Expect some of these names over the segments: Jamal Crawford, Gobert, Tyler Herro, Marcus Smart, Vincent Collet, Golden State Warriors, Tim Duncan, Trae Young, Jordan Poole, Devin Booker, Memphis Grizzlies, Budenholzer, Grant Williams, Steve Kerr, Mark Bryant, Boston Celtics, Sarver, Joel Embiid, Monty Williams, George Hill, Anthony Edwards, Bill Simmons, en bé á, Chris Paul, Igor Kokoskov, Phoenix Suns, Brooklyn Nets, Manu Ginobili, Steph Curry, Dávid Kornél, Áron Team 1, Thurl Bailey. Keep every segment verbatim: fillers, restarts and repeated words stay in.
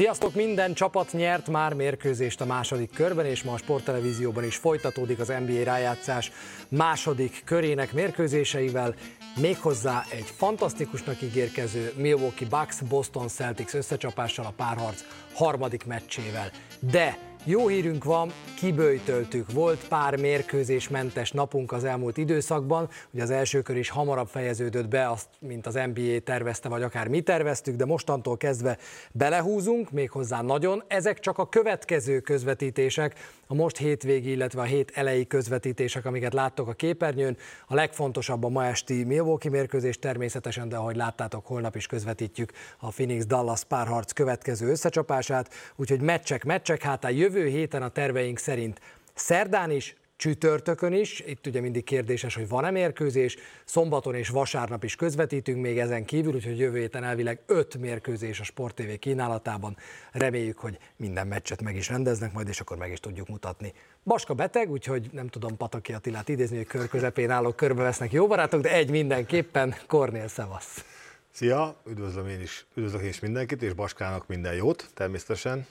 Sziasztok! Minden csapat nyert már mérkőzést a második körben, és ma a sporttelevízióban is folytatódik az en bé á rájátszás második körének mérkőzéseivel, méghozzá egy fantasztikusnak ígérkező Milwaukee Bucks Boston Celtics összecsapással, a párharc harmadik meccsével. De jó hírünk van, kiböjtöltük. Volt pár mérkőzésmentes napunk az elmúlt időszakban, ugye az első kör is hamarabb fejeződött be, azt, mint az en bé á tervezte, vagy akár mi terveztük, de mostantól kezdve belehúzunk, méghozzá nagyon. Ezek csak a következő közvetítések, a most hétvégi, illetve a hét elejé közvetítések, amiket láttok a képernyőn. A legfontosabb a ma esti Milwaukee mérkőzés természetesen, de ahogy láttátok, holnap is közvetítjük a Phoenix-Dallas párharc következő összecsapását, úgyhogy meccsek, meccsek, hátán jövő héten a terveink szerint szerdán is, csütörtökön is, itt ugye mindig kérdéses, hogy van-e mérkőzés, szombaton és vasárnap is közvetítünk még ezen kívül, úgyhogy jövő héten elvileg öt mérkőzés a Sport té vé kínálatában. Reméljük, hogy minden meccset meg is rendeznek majd, és akkor meg is tudjuk mutatni. Baska beteg, úgyhogy nem tudom Pataki Attilát idézni, hogy kör közepén állok, körbe vesznek jó barátok, de egy mindenképpen. Kornél, szevasz! Szia, üdvözlöm én is, üdvözlök én is mindenkit, és Baskának minden jót, természetesen.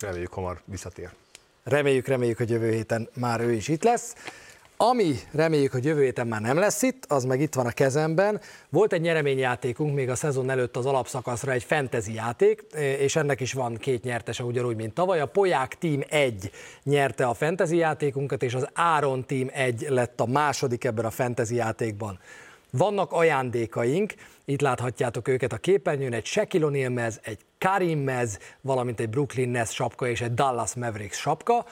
Reméljük, hamar visszatér. Reméljük, reméljük, hogy jövő héten már ő is itt lesz. Ami reméljük, hogy jövő héten már nem lesz itt, az meg itt van a kezemben. Volt egy nyereményjátékunk még a szezon előtt az alapszakaszra, egy fantasy játék, és ennek is van két nyertese ugyanúgy, mint tavaly. A Polyák Team egy nyerte a fantasy játékunkat, és az Áron Team egy lett a második ebben a fantasy játékban. Vannak ajándékaink, itt láthatjátok őket a képernyőn, egy Shaquille O'Neal mez, egy Karim mez, valamint egy Brooklyn Nets sapka és egy Dallas Mavericks sapka.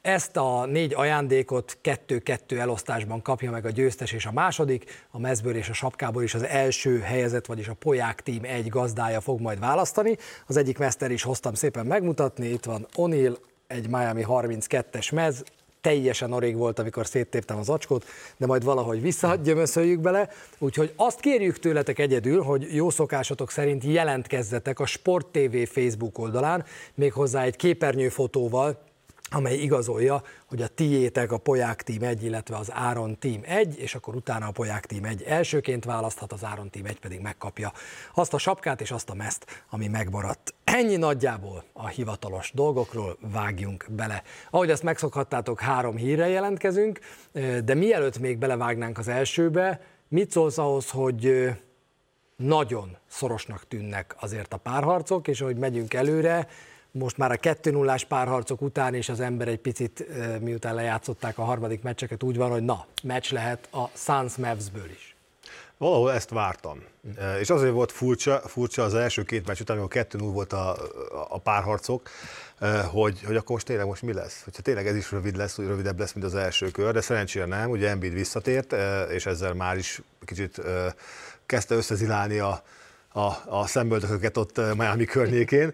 Ezt a négy ajándékot kettő-kettő elosztásban kapja meg a győztes és a második, a mezből és a sapkából is az első helyezett, vagyis a Polyák Team egy gazdája fog majd választani. Az egyik mezter is hoztam szépen megmutatni, itt van O'Neal, egy Miami harminckettes mez, teljesen orég volt, amikor széttéptem az acskót, de majd valahogy visszagyömöszöljük bele. Úgyhogy azt kérjük tőletek egyedül, hogy jó szokásotok szerint jelentkezzetek a Sport té vé Facebook oldalán, méghozzá egy képernyőfotóval, amely igazolja, hogy a tiétek a Polyák Team egy, illetve az Áron Team egy, és akkor utána a Polyák Team egy elsőként választhat, az Áron Team egy pedig megkapja azt a sapkát és azt a mezt, ami megmaradt. Ennyi nagyjából a hivatalos dolgokról, vágjunk bele. Ahogy ezt megszokhattátok, három hírre jelentkezünk, de mielőtt még belevágnánk az elsőbe, mit szólsz ahhoz, hogy nagyon szorosnak tűnnek azért a párharcok, és ahogy megyünk előre, most már a kettő nullás párharcok után is az ember egy picit, miután lejátszották a harmadik meccseket, úgy van, hogy na, meccs lehet a Suns Mavsből is. Valahol ezt vártam. Mm. És azért volt furcsa, furcsa az első két meccs után, amikor kettő null volt a, a párharcok, hogy, hogy akkor most tényleg most mi lesz? Hogyha tényleg ez is rövid lesz, úgy rövidebb lesz, mint az első kör, de szerencsére nem, ugye Embiid visszatért, és ezzel már is kicsit kezdte összezilálni a, a, a szemöldököket ott Miami környékén.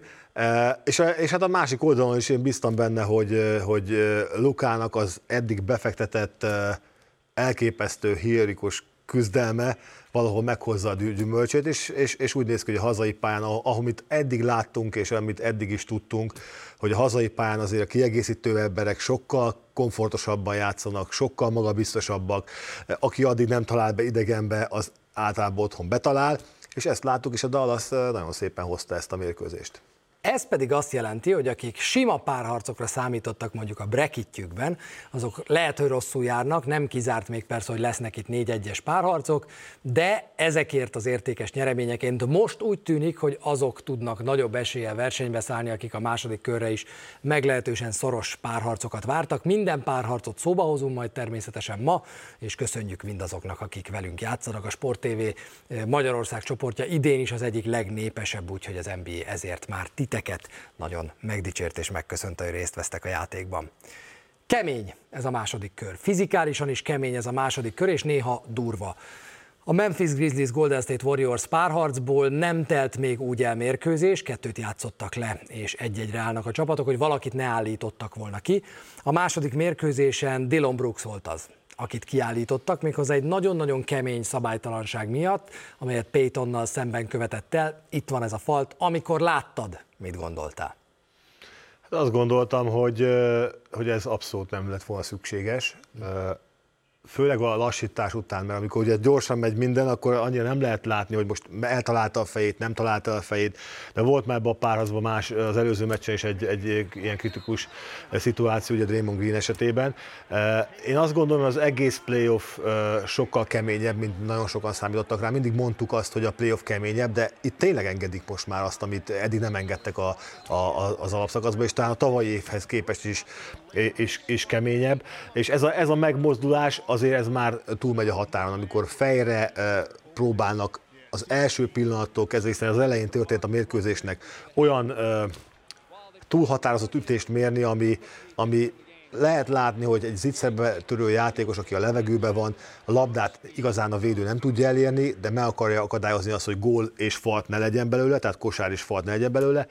És, és hát a másik oldalon is én bíztam benne, hogy, hogy Lukának az eddig befektetett elképesztő, hierikus küzdelme valahol meghozza a gyümölcsét, és, és, és úgy néz ki, hogy a hazai pályán, amit eddig láttunk, és amit eddig is tudtunk, hogy a hazai pályán azért a kiegészítő emberek sokkal komfortosabban játszanak, sokkal magabiztosabbak, aki addig nem talál be idegenbe, az általában otthon betalál, és ezt láttuk, és a Dallas nagyon szépen hozta ezt a mérkőzést. Ez pedig azt jelenti, hogy akik sima párharcokra számítottak mondjuk a brekitjükben, azok lehet, hogy rosszul járnak, nem kizárt még persze, hogy lesznek itt négy egyes párharcok, de ezekért az értékes nyereményeként most úgy tűnik, hogy azok tudnak nagyobb eséllyel versenybe szállni, akik a második körre is meglehetősen szoros párharcokat vártak. Minden párharcot szóba hozunk majd természetesen ma, és köszönjük mindazoknak, akik velünk játszanak. A Sport té vé Magyarország csoportja idén is az egyik legnépesebb, úgyhogy az en bé á ezért már titek nagyon megdicsért és megköszönte, hogy részt vesztek a játékban. Kemény ez a második kör. Fizikálisan is kemény ez a második kör, és néha durva. A Memphis Grizzlies Golden State Warriors párharcból nem telt még úgy elmérkőzés, kettőt játszottak le, és egy-egyre állnak a csapatok, hogy valakit ne állítottak volna ki. A második mérkőzésen Dillon Brooks volt az, akit kiállítottak, méghozzá egy nagyon-nagyon kemény szabálytalanság miatt, amelyet Paytonnal szemben követett el. Itt van ez a falt. Amikor láttad, mit gondoltál? Hát azt gondoltam, hogy, hogy ez abszolút nem lett volna szükséges. főleg a lassítás után, mert amikor ugye gyorsan megy minden, akkor annyira nem lehet látni, hogy most eltalálta a fejét, nem találta a fejét, de volt már ebben a párharcban más, az előző meccsen is egy, egy ilyen kritikus szituáció, ugye Draymond Green esetében. Én azt gondolom, hogy az egész playoff sokkal keményebb, mint nagyon sokan számítottak rá, mindig mondtuk azt, hogy a playoff keményebb, de itt tényleg engedik most már azt, amit eddig nem engedtek a, a, az alapszakaszba, és talán a tavalyi évhez képest is, is, is keményebb, és ez a, ez a megmozdulás, azért ez már túlmegy a határon, amikor fejre próbálnak az első pillanattól kezdve, hiszen az elején történt a mérkőzésnek, olyan túlhatározott ütést mérni, ami, ami lehet látni, hogy egy zicserbe törő játékos, aki a levegőben van, a labdát igazán a védő nem tudja elérni, de meg akarja akadályozni azt, hogy gól és falt ne legyen belőle, tehát kosár és falt ne legyen belőle,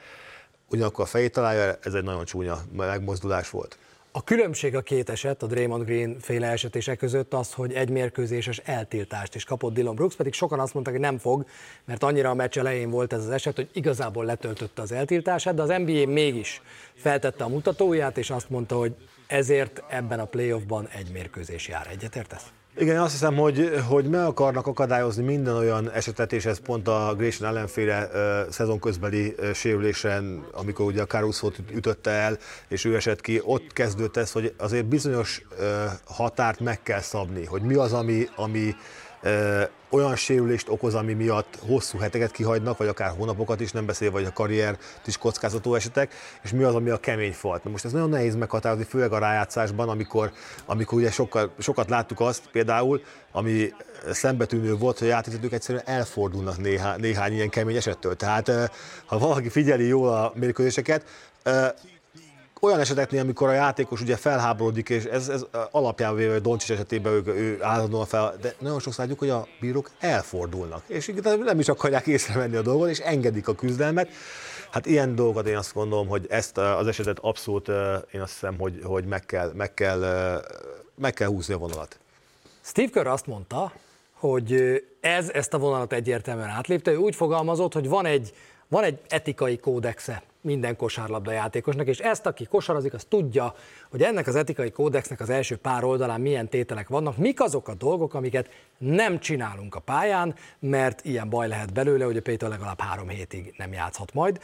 ugyanakkor a fejét találja, ez egy nagyon csúnya megmozdulás volt. A különbség a két eset, a Draymond Green féle esetése között az, hogy egy mérkőzéses eltiltást is kapott Dillon Brooks, pedig sokan azt mondták, hogy nem fog, mert annyira a meccs elején volt ez az eset, hogy igazából letöltötte az eltiltását, de az en bé á mégis feltette a mutatóját, és azt mondta, hogy ezért ebben a playoffban egy mérkőzés jár. Egyetértesz? Igen, azt hiszem, hogy, hogy meg akarnak akadályozni minden olyan esetet, és ez pont a Grayson ellenféle uh, szezon közbeli uh, sérülésen, amikor ugye a Caruso-t ütötte el, és ő esett ki, ott kezdődött ez, hogy azért bizonyos uh, határt meg kell szabni, hogy mi az, ami, ami uh, olyan sérülést okoz, ami miatt hosszú heteket kihagynak, vagy akár hónapokat is, nem beszél, vagy a karriert is kockáztató esetek, és mi az, ami a kemény falt. Na most ez nagyon nehéz meghatározni, főleg a rájátszásban, amikor, amikor ugye sokkal, sokat láttuk azt például, ami szembetűnő volt, hogy a játékok egyszerűen elfordulnak néhá, néhány ilyen kemény esettől. Tehát ha valaki figyeli jól a mérkőzéseket, olyan eseteknél, amikor a játékos ugye felháborodik, és ez, ez alapjában véve Doncic esetében ők, ő állandóan fel, de nagyon sokszor látjuk, hogy a bírók elfordulnak, és nem is akarják észrevenni a dolgot, és engedik a küzdelmet. Hát ilyen dolgokat én azt gondolom, hogy ezt az esetet abszolút én azt hiszem, hogy, hogy meg, kell, meg, kell, meg kell húzni a vonalat. Steve Kerr azt mondta, hogy ez ezt a vonalat egyértelműen átlépte, ő úgy fogalmazott, hogy van egy, van egy etikai kódexe minden kosárlabda játékosnak, és ezt, aki kosarazik, az tudja, hogy ennek az etikai kódexnek az első pár oldalán milyen tételek vannak, mik azok a dolgok, amiket nem csinálunk a pályán, mert ilyen baj lehet belőle, hogy a Payton legalább három hétig nem játszhat majd.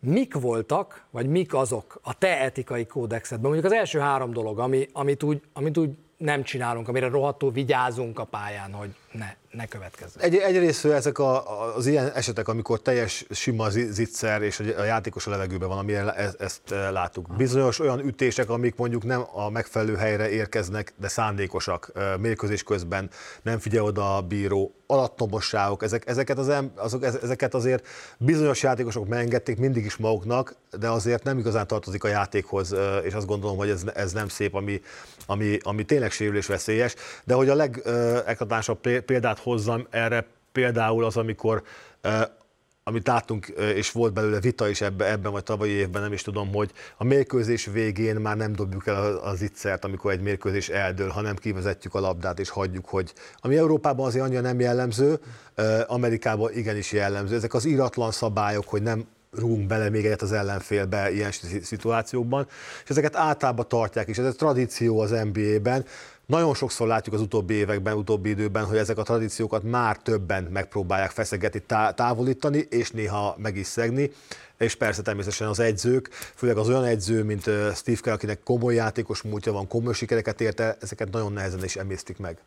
Mik voltak, vagy mik azok a te etikai kódexedben, mondjuk az első három dolog, ami, amit, úgy, amit úgy nem csinálunk, amire rohadtul vigyázunk a pályán, hogy ne, ne következzen. Egy, egyrészt ezek a, az ilyen esetek, amikor teljes sima zicser és a játékos a levegőben van, amire ezt, ezt láttuk. Bizonyos olyan ütések, amik mondjuk nem a megfelelő helyre érkeznek, de szándékosak, mérkőzés közben nem figyel oda a bíró, alattomosságok, ezek, ezeket, az em, azok, ezeket azért bizonyos játékosok megengedték mindig is maguknak, de azért nem igazán tartozik a játékhoz, és azt gondolom, hogy ez, ez nem szép, ami, ami, ami tényleg sérülés veszélyes, de hogy a legeklatánsabb példát hozzam erre például az, amikor amit láttunk, és volt belőle vita is ebben, ebben vagy tavalyi évben, nem is tudom, hogy a mérkőzés végén már nem dobjuk el az ittszert, amikor egy mérkőzés eldől, hanem kivezetjük a labdát és hagyjuk, hogy ami Európában azért annyira nem jellemző, Amerikában igenis jellemző. Ezek az íratlan szabályok, hogy nem rúgunk bele még egyet az ellenfélbe ilyen szituációkban, és ezeket általában tartják is, ez egy tradíció az en bé á-ben, Nagyon sokszor látjuk az utóbbi években, utóbbi időben, hogy ezek a tradíciókat már többen megpróbálják feszegetni, távolítani, és néha meg is szegni. És persze természetesen az edzők, főleg az olyan edző, mint Steve Kerr, akinek komoly játékos múltja van, komoly sikereket ért el, ezeket nagyon nehezen is emésztik meg.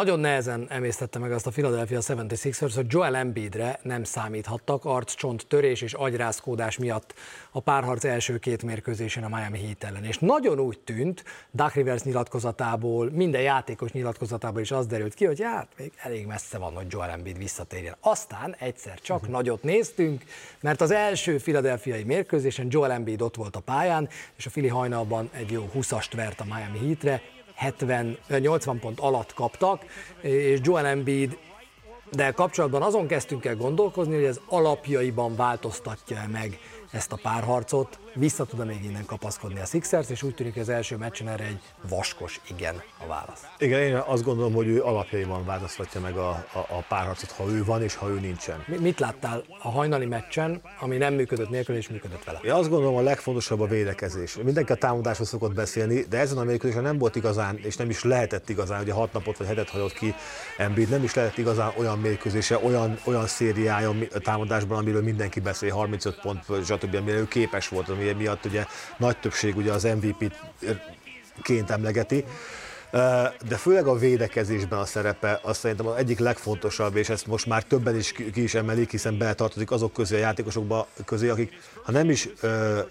Nagyon nehezen emésztette meg azt a Philadelphia hetvenhatos ers, hogy Joel Embiidre nem számíthattak arc-csont törés és agyrázkódás miatt a párharc első két mérkőzésén a Miami Heat ellen. És nagyon úgy tűnt, Doc Rivers nyilatkozatából, minden játékos nyilatkozatából is az derült ki, hogy hát még elég messze van, hogy Joel Embiid visszatérjen. Aztán egyszer csak uh-huh. nagyot néztünk, mert az első philadelphiai mérkőzésen Joel Embiid ott volt a pályán, és a Philly hajnalban egy jó húszast vert a Miami Heatre, hetven, nyolcvan pont alatt kaptak, és Joel Embiid de kapcsolatban azon kezdtünk el gondolkozni, hogy ez alapjaiban változtatja meg ezt a párharcot, vissza tud-e még innen kapaszkodni a Sixers, és úgy tűnik, hogy az első meccsen erre egy vaskos igen a válasz. Igen, én azt gondolom, hogy ő alapjaiban változtatja meg a, a, a párharcot, ha ő van és ha ő nincsen. Mi, mit láttál a hajnali meccsen, ami nem működött nélkül és működött vele? Én azt gondolom, a legfontosabb a védekezés. Mindenki a támadáshoz szokott beszélni, de ezen a mérkőzésen nem volt igazán, és nem is lehetett igazán, ugye hat napot vagy hetet hagyott ki Embiid, nem is lehetett igazán olyan mérkőzése, olyan, olyan szériája a támadásban, amiről mindenki beszél, harmincöt pont, stb., amire ő képes volt, ami miatt ugye nagy többség ugye az em vé pé-ként emlegeti. De főleg a védekezésben a szerepe, azt szerintem az egyik legfontosabb, és ezt most már többen is ki is emelik, hiszen beletartozik azok közé a játékosokba közé, akik ha nem is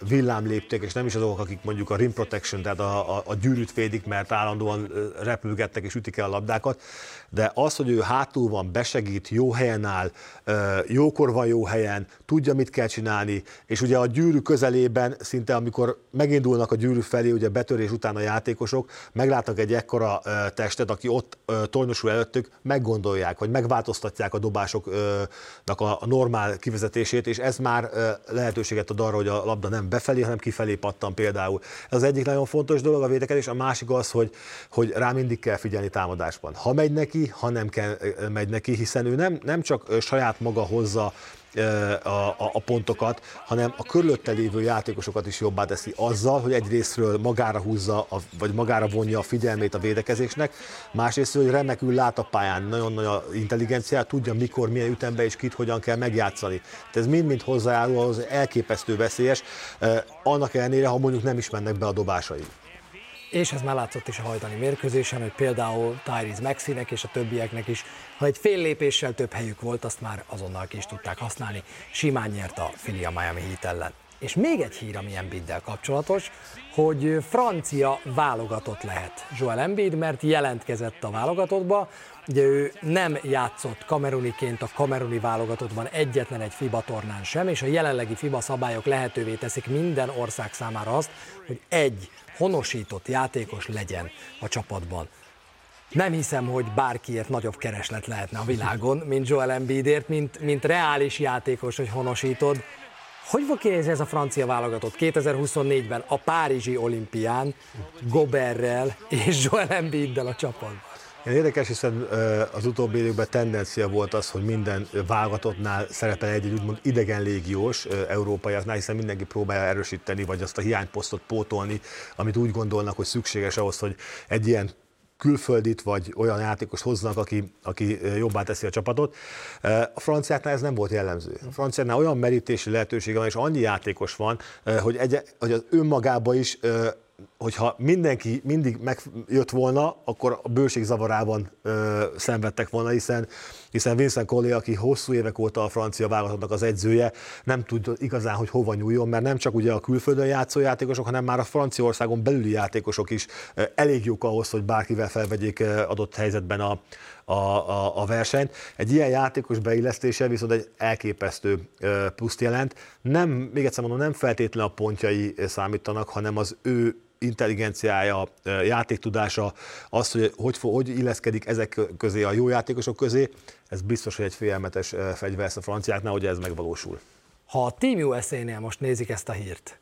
villámlépték, és nem is azok, akik mondjuk a rim protection, tehát a, a, a gyűrűt védik, mert állandóan repülgettek és ütik el a labdákat, de az, hogy ő hátul van, besegít, jó helyen áll, jókor van jó helyen, tudja, mit kell csinálni, és ugye a gyűrű közelében szinte, amikor megindulnak a gyűrű felé, ugye betörés után a játékosok, meglátnak egy ekkora testet, aki ott tornyosul előttük, meggondolják, vagy megváltoztatják a dobásoknak a normál kivezetését, és ez már lehetőséget ad arra, hogy a labda nem befelé, hanem kifelé pattan például. Ez az egyik nagyon fontos dolog a védekezés, a másik az, hogy, hogy rá mindig kell figyelni támadásban. Ha megy neki, ha nem kell, megy neki, hiszen ő nem, nem csak saját maga hozza A, a, a pontokat, hanem a körülötte lévő játékosokat is jobbá teszi azzal, hogy egyrésztről magára húzza, a, vagy magára vonja a figyelmét a védekezésnek, másrészt, hogy remekül lát a pályán, nagyon nagy a intelligenciát, tudja mikor, milyen ütemben és kit hogyan kell megjátszani. Tehát ez mind-mind hozzájárul, az elképesztő veszélyes, annak ellenére, ha mondjuk nem is mennek be a dobásai. És ez már látszott is a hajtani mérkőzésen, hogy például Tyrese Maxinek és a többieknek is, ha egy fél lépéssel több helyük volt, azt már azonnal ki is tudták használni. Simán nyert a Philly a Miami Heat ellen. És még egy hír, ami Embiiddel kapcsolatos, hogy francia válogatott lehet Joel Embiid, mert jelentkezett a válogatottba. Ugye ő nem játszott kameruniként a kameruni válogatottban egyetlen egy FIBA tornán sem, és a jelenlegi FIBA szabályok lehetővé teszik minden ország számára azt, hogy egy honosított játékos legyen a csapatban. Nem hiszem, hogy bárkiért nagyobb kereslet lehetne a világon, mint Joel Embiidért, mint, mint reális játékos, hogy honosítod. Hogy fog kinézni ez a francia válogatott kétezer-huszonnégyben a Párizsi olimpián Goberrel és Joel Embiiddel a csapatban? Érdekes, hiszen az utóbbi időkben tendencia volt az, hogy minden válogatottnál szerepel egy-egy úgymond idegen légiós európaiaknál, hiszen mindenki próbálja erősíteni, vagy azt a hiányposztot pótolni, amit úgy gondolnak, hogy szükséges ahhoz, hogy egy ilyen külföldit, vagy olyan játékos hoznak, aki, aki jobbá teszi a csapatot. A franciáknál ez nem volt jellemző. A franciáknál olyan merítési lehetősége van, és annyi játékos van, hogy, egy, hogy az önmagában is, hogyha mindenki mindig megjött volna, akkor a bőség zavarában ö, szenvedtek volna, hiszen, hiszen Vincent Collet, aki hosszú évek óta a francia válogatottnak az edzője, nem tudja igazán, hogy hova nyúljon, mert nem csak ugye a külföldön játszó játékosok, hanem már a Franciaországon belüli játékosok is ö, elég jók ahhoz, hogy bárkivel felvegyék ö, adott helyzetben a, a, a, a versenyt. Egy ilyen játékos beillesztése viszont egy elképesztő ö, pluszt jelent. Nem, még egyszer mondom, nem feltétlen a pontjai számítanak, hanem az ő intelligenciája, játéktudása, az, hogy, hogy hogy illeszkedik ezek közé, a jó játékosok közé, ez biztos, hogy egy félelmetes fegyver lesz a franciáknál, hogy ez megvalósul. Ha a Team u es á-nél most nézik ezt a hírt,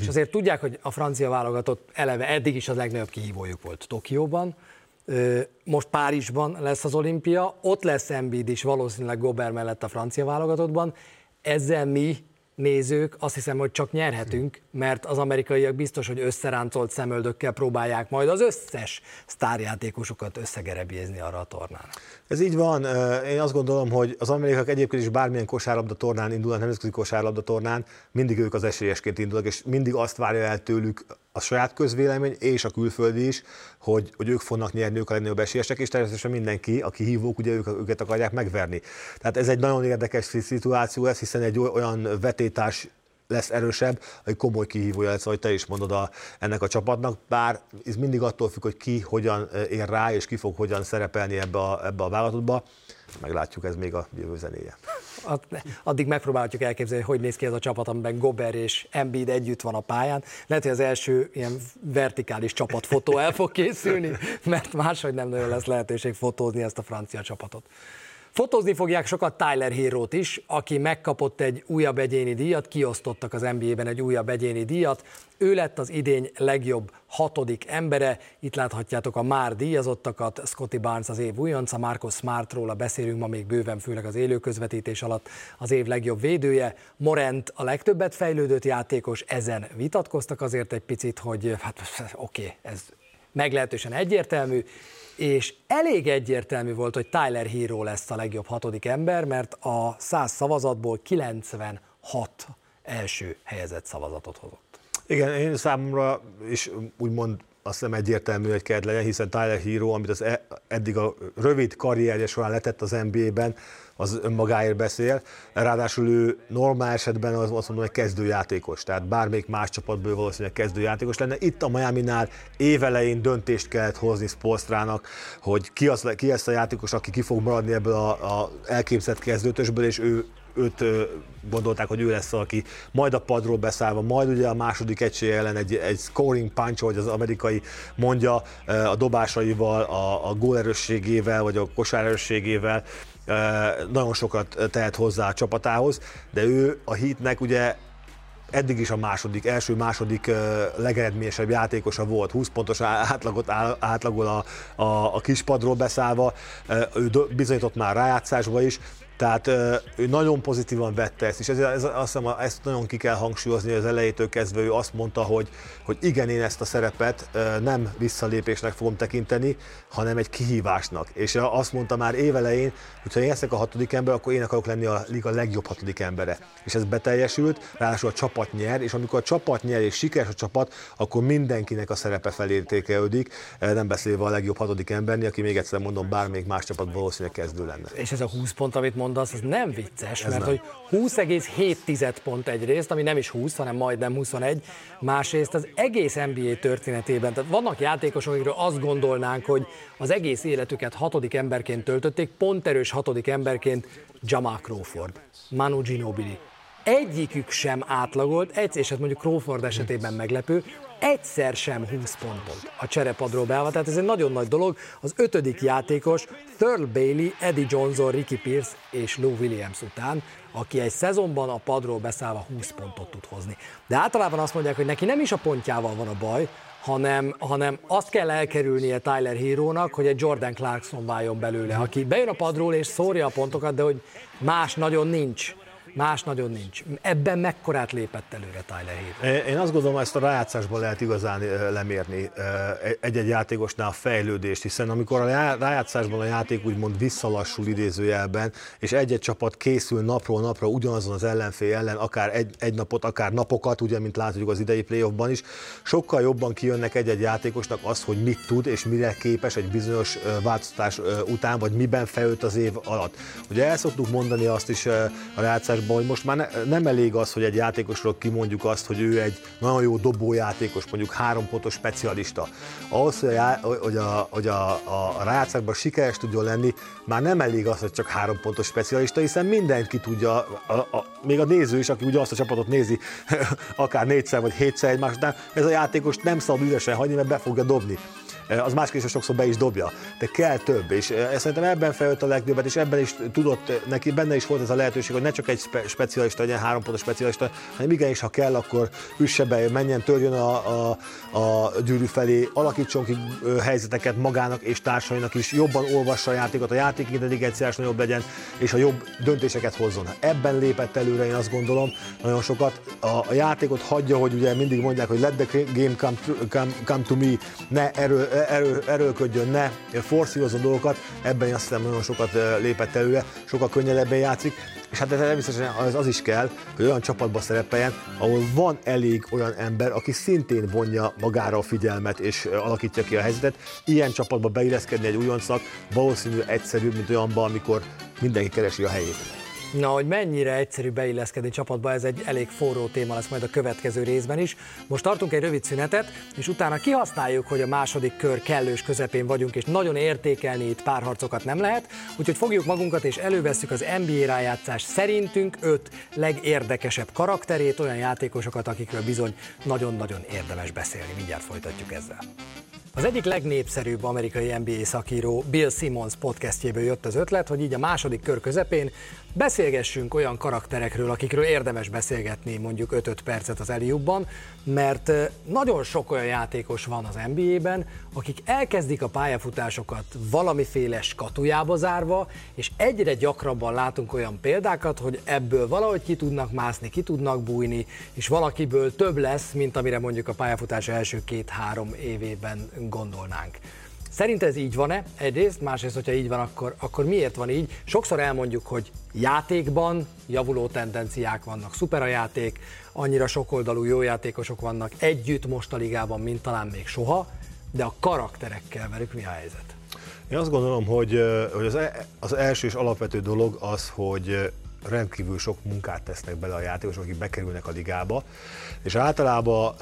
és azért tudják, hogy a francia válogatott eleve eddig is az legnagyobb kihívójuk volt Tokióban, most Párizsban lesz az olimpia, ott lesz Embiid is valószínűleg Gobert mellett a francia válogatottban, ezzel mi nézők, azt hiszem, hogy csak nyerhetünk, mert az amerikaiak biztos, hogy összeráncolt szemöldökkel próbálják majd az összes sztárjátékosokat összegerebjézni arra a tornára. Ez így van. Én azt gondolom, hogy az amerikaiak egyébként is bármilyen kosárlabda tornán indulnak, nemzetközi kosárlabda tornán, mindig ők az esélyesként indulnak, és mindig azt várja el tőlük a saját közvélemény és a külföldi is, hogy, hogy ők fognak nyerni, ők a legnagyobb esélyesek, és természetesen mindenki, aki hívók, ugye ők, őket akarják megverni. Tehát ez egy nagyon érdekes szituáció ez, hiszen egy olyan vetétárs lesz erősebb, hogy komoly kihívója lesz, ahogy te is mondod a, ennek a csapatnak, bár ez mindig attól függ, hogy ki hogyan ér rá, és ki fog hogyan szerepelni ebbe a, ebbe a vállalatodba. Meglátjuk, ez még a jövő zenéje. Addig megpróbálhatjuk elképzelni, hogy néz ki ez a csapat, amiben Gobert és Embiid együtt van a pályán. Lehet, hogy az első ilyen vertikális csapatfotó el fog készülni, mert máshogy nem nagyon lesz lehetőség fotózni ezt a francia csapatot. Fotózni fogják sokat Tyler Herrót is, aki megkapott egy újabb egyéni díjat, kiosztottak az en bé á-ben egy újabb egyéni díjat. Ő lett az idény legjobb hatodik embere. Itt láthatjátok a már díjazottakat, Scotty Barnes az év újonca, Marcus Smartról beszélünk ma még bőven, főleg az élő közvetítés alatt az év legjobb védője. Morant a legtöbbet fejlődött játékos, ezen vitatkoztak azért egy picit, hogy hát oké, okay, ez meglehetősen egyértelmű, és elég egyértelmű volt, hogy Tyler Herro lesz a legjobb hatodik ember, mert a száz szavazatból kilencvenhat első helyezett szavazatot hozott. Igen, én számomra is úgymond azt hiszem egyértelmű, hogy kell legyen, hiszen Tyler Herro, amit az eddig a rövid karrierje során letett az en bé á-ben, az önmagáért beszél, ráadásul ő normál esetben az, azt mondom, hogy kezdőjátékos, tehát bármelyik más csapatból valószínűleg kezdőjátékos lenne. Itt a Miami-nál évelején döntést kellett hozni Spoelstrának, hogy ki, az, ki lesz a játékos, aki ki fog maradni ebből az elképzelt kezdőtösből, és ő őt gondolták, hogy ő lesz, aki majd a padról beszállva, majd ugye a második egység ellen egy, egy scoring punch, ahogy az amerikai mondja, a dobásaival, a, a gólerősségével, vagy a kosárerősségével nagyon sokat tehet hozzá a csapatához, de ő a Heatnek ugye eddig is a második, első-második legeredményesebb játékosa volt, húsz pontos átlagot átlagol a, a, a kispadról beszállva, ő bizonyított már rájátszásba is, tehát ő nagyon pozitívan vette ezt, és ez, ez, azt hiszem, ezt nagyon ki kell hangsúlyozni, hogy az elejétől kezdve ő azt mondta, hogy, hogy igen, én ezt a szerepet nem visszalépésnek fogom tekinteni, hanem egy kihívásnak. És azt mondta már évelején, hogy ha én leszek a hatodik ember, akkor én akarok lenni a liga legjobb hatodik embere. És ez beteljesült, ráadásul a csapat nyer, és amikor a csapat nyer és sikeres a csapat, akkor mindenkinek a szerepe felértékelődik, nem beszélve a legjobb hatodik emberni, aki még egyszer mondom, bármelyik más csapat valószínűleg kezdő lenne. És ez a húsz pont, amit mond... mondasz, ez nem vicces, ez mert nem. Hogy húsz egész hét pont egyrészt, ami nem is húsz, hanem majdnem huszonegy, másrészt az egész en bé á történetében, tehát vannak játékosok, akikről azt gondolnánk, hogy az egész életüket hatodik emberként töltötték, ponterős hatodik emberként Jamal Crawford, Manu Ginobili. Egyikük sem átlagolt, egyszer, és hát mondjuk Crawford esetében meglepő, egyszer sem húsz pontot a cserepadról beállva, tehát ez egy nagyon nagy dolog. Az ötödik játékos Thurl Bailey, Eddie Johnson, Ricky Pierce és Lou Williams után, aki egy szezonban a padról beszállva húsz pontot tud hozni. De általában azt mondják, hogy neki nem is a pontjával van a baj, hanem, hanem azt kell elkerülnie Tyler Herrónak, hogy egy Jordan Clarkson váljon belőle, aki bejön a padról és szórja a pontokat, de hogy más nagyon nincs. Más nagyon nincs. Ebben mekkorát lépett előre Tyler Herro? Én azt gondolom, ezt a rájátszásban lehet igazán lemérni egy-egy játékosnál a fejlődést, hiszen amikor a rájátszásban a játék úgymond visszalassul idézőjelben, és egy-egy csapat készül napról napra ugyanazon az ellenfél ellen, akár egy, egy napot, akár napokat, ugye, mint látjuk az idei playoffban is, sokkal jobban kijönnek egy-egy játékosnak az, hogy mit tud és mire képes egy bizonyos változtatás után, vagy miben fejlődt az év alatt. Ugye el szoktuk mondani azt is a rájátszásban, hogy most már ne, nem elég az, hogy egy játékosról kimondjuk azt, hogy ő egy nagyon jó dobójátékos, mondjuk három pontos specialista. Ahhoz, hogy a, hogy a, hogy a, a rájátszásban sikeres tudjon lenni, már nem elég az, hogy csak három pontos specialista, hiszen mindenki tudja, a, a, még a néző is, aki ugye azt a csapatot nézi, akár négyszer vagy hétszer egymás után, ez a játékos nem szabad üresen hagyni, mert be fogja dobni. Az másképp is sokszor be is dobja, de kell több, és szerintem ebben fejlődött a legtöbbet, és ebben is tudott, neki benne is volt ez a lehetőség, hogy ne csak egy spe- specialista, egy három pontos specialista, hanem igenis, ha kell, akkor üsse be, menjen, törjön a, a, a gyűrű felé, alakítson ki helyzeteket magának és társainak is, jobban olvassa a játékot, a játék intelligenciásan jobb legyen, és a jobb döntéseket hozzon. Ebben lépett előre, én azt gondolom, nagyon sokat. A, a játékot hagyja, hogy ugye mindig mondják, hogy let the game come to, come, come to me, ne erő, Erő, erőlködjön, ne forszírozzon dolgokat, ebben én azt hiszem nagyon sokat lépett előre, sokkal könnyebben játszik, és hát természetesen az, az is kell, hogy olyan csapatban szerepeljen, ahol van elég olyan ember, aki szintén vonja magára a figyelmet és alakítja ki a helyzetet. Ilyen csapatba beilleszkedni egy újoncnak valószínű egyszerűbb, mint olyanban, amikor mindenki keresi a helyét. Na, hogy mennyire egyszerű beilleszkedni csapatba, ez egy elég forró téma lesz majd a következő részben is. Most tartunk egy rövid szünetet, és utána kihasználjuk, hogy a második kör kellős közepén vagyunk, és nagyon értékelni itt párharcokat nem lehet, úgyhogy fogjuk magunkat és elővesszük az en bé á rájátszás szerintünk öt legérdekesebb karakterét, olyan játékosokat, akikről bizony nagyon-nagyon érdemes beszélni. Mindjárt folytatjuk ezzel. Az egyik legnépszerűbb amerikai en bé á szakíró Bill Simmons podcastjéből jött az ötlet, hogy így a második kör közepén beszélgessünk olyan karakterekről, akikről érdemes beszélgetni mondjuk öt-öt percet az alley-oopban, mert nagyon sok olyan játékos van az en bé á-ben, akik elkezdik a pályafutásokat valamiféle skatujába zárva, és egyre gyakrabban látunk olyan példákat, hogy ebből valahogy ki tudnak mászni, ki tudnak bújni, és valakiből több lesz, mint amire mondjuk a pályafutás első két-három évében gondolnánk. Szerint ez így van-e? Egyrészt, másrészt, hogyha így van, akkor, akkor miért van így? Sokszor elmondjuk, hogy játékban javuló tendenciák vannak, szuper a játék, annyira sokoldalú jó játékosok vannak együtt most a ligában, mint talán még soha, de a karakterekkel velük mi a helyzet? Én azt gondolom, hogy, hogy az első és alapvető dolog az, hogy rendkívül sok munkát tesznek bele a játékosok, akik bekerülnek a ligába, és általában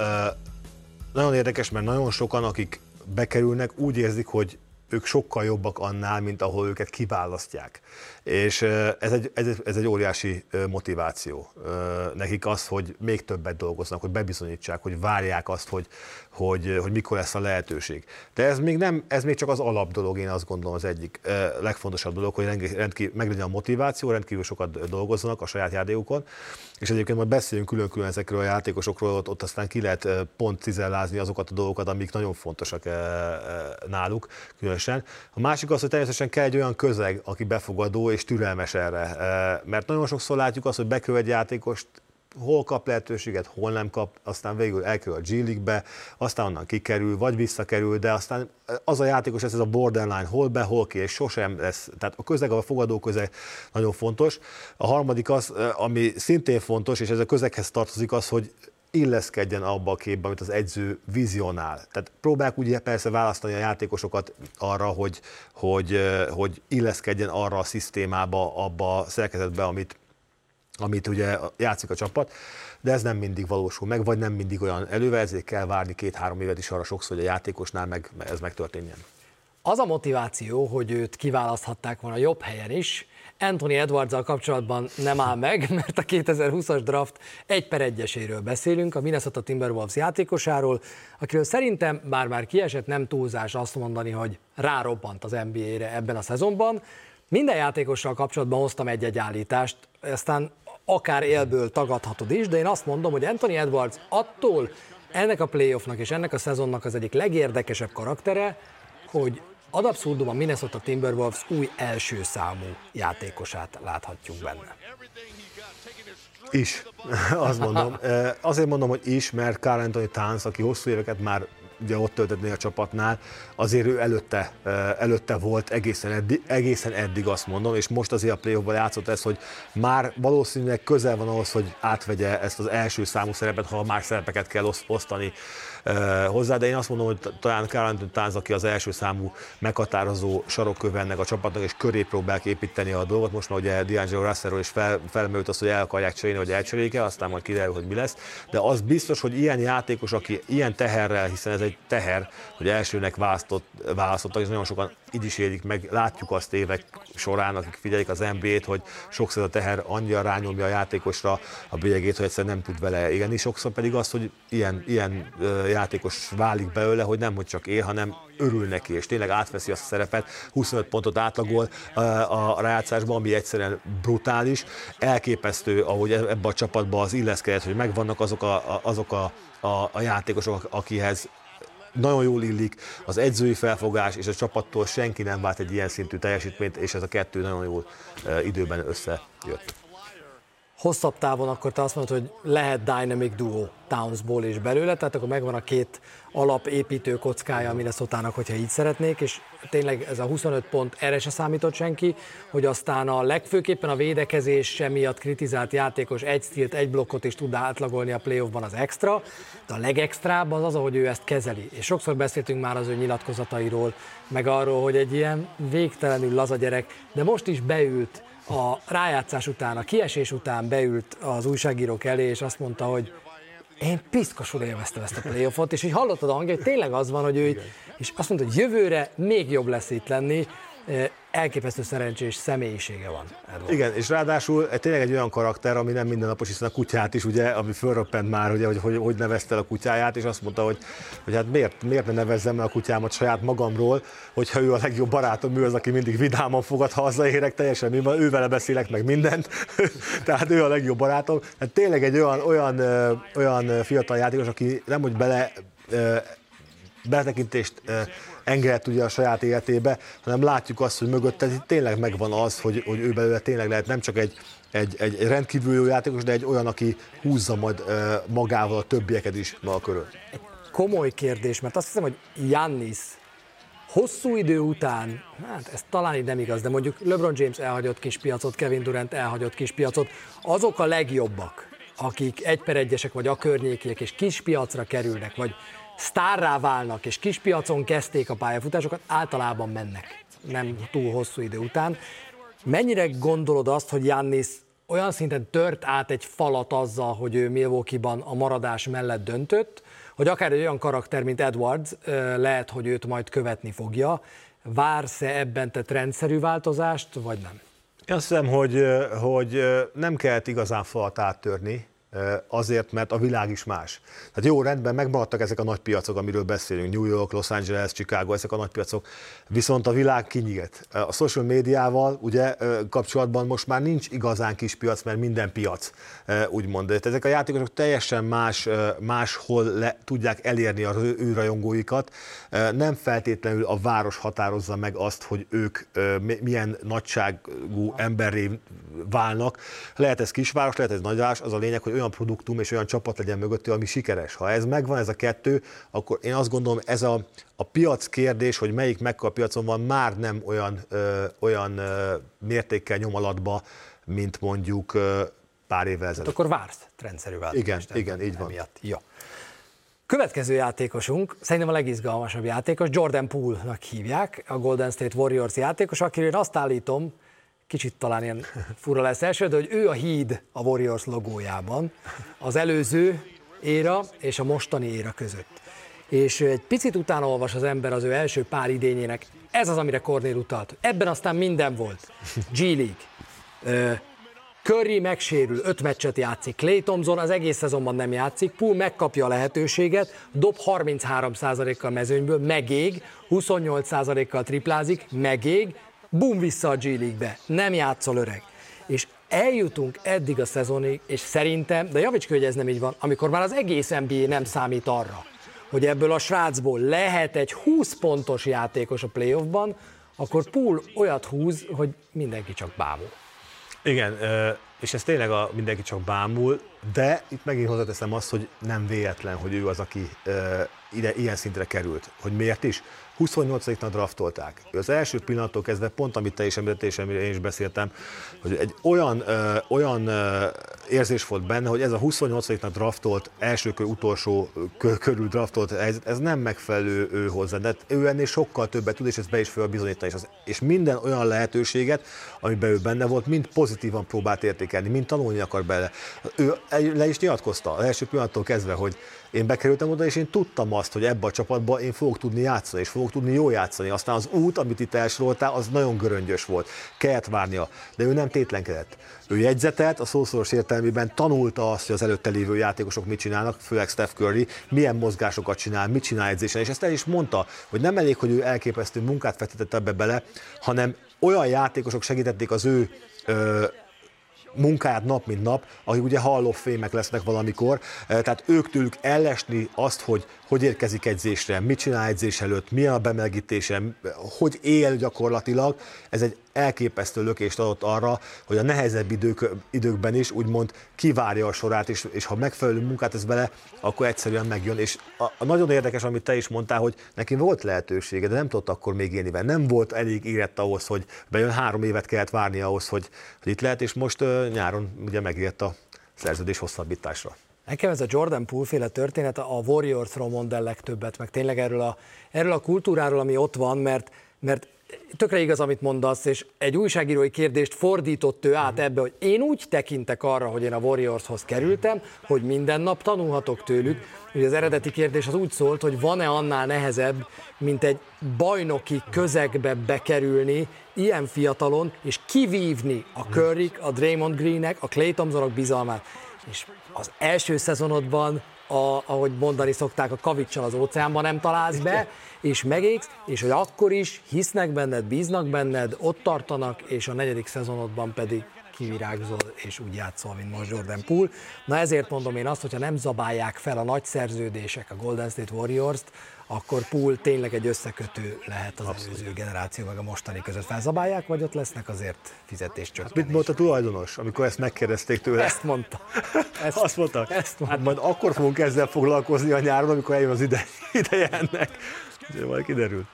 nagyon érdekes, mert nagyon sokan, akik bekerülnek, úgy érzik, hogy ők sokkal jobbak annál, mint ahol őket kiválasztják. És ez egy, ez egy, ez egy óriási motiváció. Nekik az, hogy még többet dolgoznak, hogy bebizonyítsák, hogy várják azt, hogy, hogy, hogy mikor lesz a lehetőség. De ez még, nem, ez még csak az alap dolog, én azt gondolom az egyik legfontosabb dolog, hogy meglegyen a motiváció, rendkívül sokat dolgoznak a saját játékukon, és egyébként majd beszéljünk külön-külön ezekről a játékosokról, ott, ott aztán ki lehet pont cizellázni azokat a dolgokat, amik nagyon fontosak náluk, különösen. A másik az, hogy természetesen kell egy olyan közeg, aki befogadó és türelmes erre, mert nagyon sokszor látjuk azt, hogy bekerül egy játékost, hol kap lehetőséget, hol nem kap, aztán végül elkerül a G-League-be, aztán onnan kikerül, vagy visszakerül, de aztán az a játékos, ez, ez a borderline, hol be, hol ki, és sosem lesz. Tehát a közeg, a fogadó közeg nagyon fontos. A harmadik az, ami szintén fontos, és ez a közeghez tartozik az, hogy illeszkedjen abba a képbe, amit az edző vizionál. Tehát próbálják úgy persze választani a játékosokat arra, hogy, hogy, hogy illeszkedjen arra a szisztémába, abba a szerkezetbe, amit amit ugye játszik a csapat, de ez nem mindig valósul meg, vagy nem mindig olyan elővelzék, kell várni két-három évet is arra sokszor, hogy a játékosnál meg, ez megtörténjen. Az a motiváció, hogy őt kiválaszthatták volna jobb helyen is, Anthony Edwards-zal kapcsolatban nem áll meg, mert a kétezer-húszas draft egy per egyeséről beszélünk, a Minnesota Timberwolves játékosáról, akiről szerintem bár-már kiesett, nem túlzás azt mondani, hogy rárobbant az en bé á-re ebben a szezonban. Minden játékossal kapcsolatban hoztam egy-egy állítást, aztán akár élből tagadhatod is, de én azt mondom, hogy Anthony Edwards attól ennek a playoffnak és ennek a szezonnak az egyik legérdekesebb karaktere, hogy ad abszurdum a Minnesota Timberwolves új első számú játékosát láthatjuk benne. Is, azt mondom. Azért mondom, hogy is, mert Karl-Anthony Towns, aki hosszú éveket már ugye ott töltetné a csapatnál, azért ő előtte, előtte volt egészen eddig, egészen eddig, azt mondom, és most azért a playoffban játszott ez, hogy már valószínűleg közel van ahhoz, hogy átvegye ezt az első számú szerepet, ha már szerepeket kell osztani hozzá, de én azt mondom, hogy talán Karl-Anthony Towns, aki az első számú meghatározó sarokköve ennek a csapatnak, és köré próbálják építeni a dolgot, most már ugye DeAngelo Russellról is fel, felmerült azt, hogy el akarják cserélni, hogy elcserélik-e, aztán majd kiderül, hogy mi lesz, de az biztos, hogy ilyen játékos, aki ilyen teherrel, hiszen ez egy teher, hogy elsőnek választott, választottak, és nagyon sokan így is élik meg, látjuk azt évek során, akik figyelik az en bé á-t, hogy sokszor a teher annyira rányomja a játékosra a bélyegét, hogy egyszerűen nem tud vele élni, sokszor pedig az, hogy ilyen, ilyen játékos válik belőle, hogy nem, hogy csak él, hanem örül neki, és tényleg átveszi azt a szerepet, huszonöt pontot átlagol a rájátszásban, ami egyszerűen brutális, elképesztő, ahogy ebbe a csapatba az illeszkedett, hogy megvannak azok a, azok a, a, a játékosok, akihez nagyon jól illik az edzői felfogás, és a csapattól senki nem vált egy ilyen szintű teljesítményt, és ez a kettő nagyon jól időben összejött. Hosszabb távon akkor te azt mondod, hogy lehet dynamic duo Townsból és belőle, tehát akkor megvan a két alapépítő kockája a Minnesotának, hogyha így szeretnék, és tényleg ez a huszonöt pont, erre se számított senki, hogy aztán a legfőképpen a védekezése miatt kritizált játékos egy stealt, egy blokkot is tud átlagolni a playoffban az extra, de a legextrább az az, ahogy ő ezt kezeli. És sokszor beszéltünk már az ő nyilatkozatairól, meg arról, hogy egy ilyen végtelenül laza gyerek, de most is beült a rájátszás után, a kiesés után beült az újságírók elé, és azt mondta, hogy én piszkosul élveztem ezt a playoffot, és így hallottad a hangja, hogy tényleg az van, hogy ő, és azt mondta, hogy jövőre még jobb lesz itt lenni, elképesztő szerencsés személyisége van. Erről. Igen, és ráadásul tényleg egy olyan karakter, ami nem mindennapos, hiszen a kutyát is, ugye, ami fölröppent már, ugye, hogy, hogy hogy nevezte el a kutyáját, és azt mondta, hogy, hogy hát miért, miért ne nevezzem el a kutyámat saját magamról, hogyha ő a legjobb barátom, ő az, aki mindig vidáman fogad, ha hazaérek, teljesen ő, ő vele beszélek meg mindent, tehát ő a legjobb barátom. Hát tényleg egy olyan, olyan, olyan fiatal játékos, aki nem hogy bele... betekintést engedett ugye a saját életébe, hanem látjuk azt, hogy mögötte tényleg megvan az, hogy, hogy ő belőle tényleg lehet nem csak egy, egy, egy rendkívül jó játékos, de egy olyan, aki húzza majd magával a többieket is maga körül. Egy komoly kérdés, mert azt hiszem, hogy Giannis hosszú idő után, hát ez talán így nem igaz, de mondjuk LeBron James elhagyott kis piacot, Kevin Durant elhagyott kis piacot, azok a legjobbak, akik egy per egyesek vagy a környékiek és kis piacra kerülnek, vagy sztárrá válnak, és kispiacon kezdték a pályafutásokat, általában mennek, nem túl hosszú idő után. Mennyire gondolod azt, hogy Giannis olyan szinten tört át egy falat azzal, hogy ő Milwaukee-ban a maradás mellett döntött, hogy akár egy olyan karakter, mint Edwards, lehet, hogy őt majd követni fogja. Vársz-e ebben te rendszerű változást, vagy nem? Én azt hiszem, hogy, hogy nem kellett igazán falat áttörni, azért, mert a világ is más. Tehát jó, rendben, megmaradtak ezek a nagy piacok, amiről beszélünk, New York, Los Angeles, Chicago, ezek a nagy piacok, viszont a világ kinyílt. A social médiával ugye kapcsolatban most már nincs igazán kis piac, mert minden piac, úgymond. Tehát ezek a játékosok teljesen más, máshol le, tudják elérni az ő rajongóikat. Nem feltétlenül a város határozza meg azt, hogy ők milyen nagyságú emberré válnak. Lehet ez kisváros, lehet ez nagyváros, az a lényeg, hogy olyan produktum és olyan csapat legyen mögöttük, ami sikeres. Ha ez megvan, ez a kettő, akkor én azt gondolom, ez a, a piac kérdés, hogy melyik mekkora piacon van, már nem olyan, ö, olyan ö, mértékkel nyomalatba, mint mondjuk ö, pár évvel ezelőtt. Hát akkor vársz rendszerű változást. Igen, igen, így van. Ja. Következő játékosunk, szerintem a legizgalmasabb játékos, Jordan Poole-nak hívják, a Golden State Warriors játékos, akiről én azt állítom, kicsit talán ilyen fura lesz első, de hogy ő a híd a Warriors logójában, az előző éra és a mostani éra között. És egy picit utána olvas az ember az ő első pár idényének, ez az, amire Kornél utalt. Ebben aztán minden volt. G League. Curry megsérül, öt meccset játszik, Klay Thompson az egész szezonban nem játszik, Poole megkapja a lehetőséget, dob harminchárom százalékkal mezőnyből, megég, huszonnyolc százalékkal triplázik, megég, bum, vissza a G League-be, nem játszol öreg. És eljutunk eddig a szezonig, és szerintem, de javíts ki, hogy ez nem így van, amikor már az egész en bé á nem számít arra, hogy ebből a srácból lehet egy húsz pontos játékos a playoffban, akkor Poole olyat húz, hogy mindenki csak bámul. Igen, és ez tényleg a mindenki csak bámul, de itt megint hozzáteszem azt, hogy nem véletlen, hogy ő az, aki ide, ilyen szintre került. Hogy miért is? huszonnyolcadikán draftolták. Ő az első pillanattól kezdve, pont amit te is említettél, és amire én is beszéltem, hogy egy olyan, ö, olyan ö, érzés volt benne, hogy ez a huszonnyolcadikán draftolt, első kör, utolsó kör, körül draftolt, ez, ez nem megfelelő ő hozzá, de ő ennél sokkal többet tud, és ezt be is fel bizonyítani. És, az, és minden olyan lehetőséget, amiben ő benne volt, mind pozitívan próbált értékelni, mind tanulni akar bele. Ő le is nyilatkozta az első pillanattól kezdve, hogy én bekerültem oda, és én tudtam azt, hogy ebbe a csapatba én fogok tudni játszani, és fogok tudni jól játszani. Aztán az út, amit itt elsoroltál, az nagyon göröngyös volt. Kellett várnia, de ő nem tétlenkedett. Ő jegyzetelt, a szószoros értelmében tanulta azt, hogy az előtte lévő játékosok mit csinálnak, főleg Steph Curry, milyen mozgásokat csinál, mit csinál edzésen, és ezt el is mondta, hogy nem elég, hogy ő elképesztő munkát fektetett ebbe bele, hanem olyan játékosok segítették az ő ö, munkáját nap mint nap, akik ugye hallófémek lesznek valamikor, tehát ők tőlük ellesni azt, hogy hogy érkezik edzésre, mit csinál edzés előtt, milyen a bemelegítése, hogy él gyakorlatilag, ez egy elképesztő lökést adott arra, hogy a nehezebb idők, időkben is úgymond kivárja a sorát, és, és ha megfelelő munkát tesz bele, akkor egyszerűen megjön. És a, a nagyon érdekes, amit te is mondtál, hogy neki volt lehetősége, de nem tudott akkor még élni vele. Nem volt elég érett ahhoz, hogy bejön, három évet kellett várni ahhoz, hogy, hogy itt lehet, és most uh, nyáron ugye megért a szerződés hosszabbításra. Nekem ez a Jordan Poole-féle történet a Warriors-ról mond el legtöbbet, meg tényleg erről a, erről a kultúráról, ami ott van, mert, mert tökre igaz, amit mondasz, és egy újságírói kérdést fordított ő át ebbe, hogy én úgy tekintek arra, hogy én a Warriorshoz kerültem, hogy minden nap tanulhatok tőlük. Ugye az eredeti kérdés az úgy szólt, hogy van-e annál nehezebb, mint egy bajnoki közegbe bekerülni ilyen fiatalon, és kivívni a Curryk, a Draymond Greenek, a Klay Thompsonok bizalmát. És az első szezonodban, a, ahogy mondani szokták, a kavicsal az óceánban nem találsz be, és megégsz, és hogy akkor is hisznek benned, bíznak benned, ott tartanak, és a negyedik szezonodban pedig kivirágzol, és úgy játszol, mint most Jordan Poole. Na ezért mondom én azt, hogyha nem zabálják fel a nagy szerződések, a Golden State Warriors-t, akkor Poole tényleg egy összekötő lehet az Abszolút. előző generáció, meg a mostani között. Felzabálják, vagy ott lesznek azért fizetéscsökkenések. Hát mit mondta a tulajdonos, amikor ezt megkérdezték tőle? Ezt mondta. Ezt, Azt mondta? Ezt mondta. Hát majd akkor fogunk ezzel foglalkozni a nyáron, amikor eljön az ide, ideje ennek. Úgyhogy majd kiderül.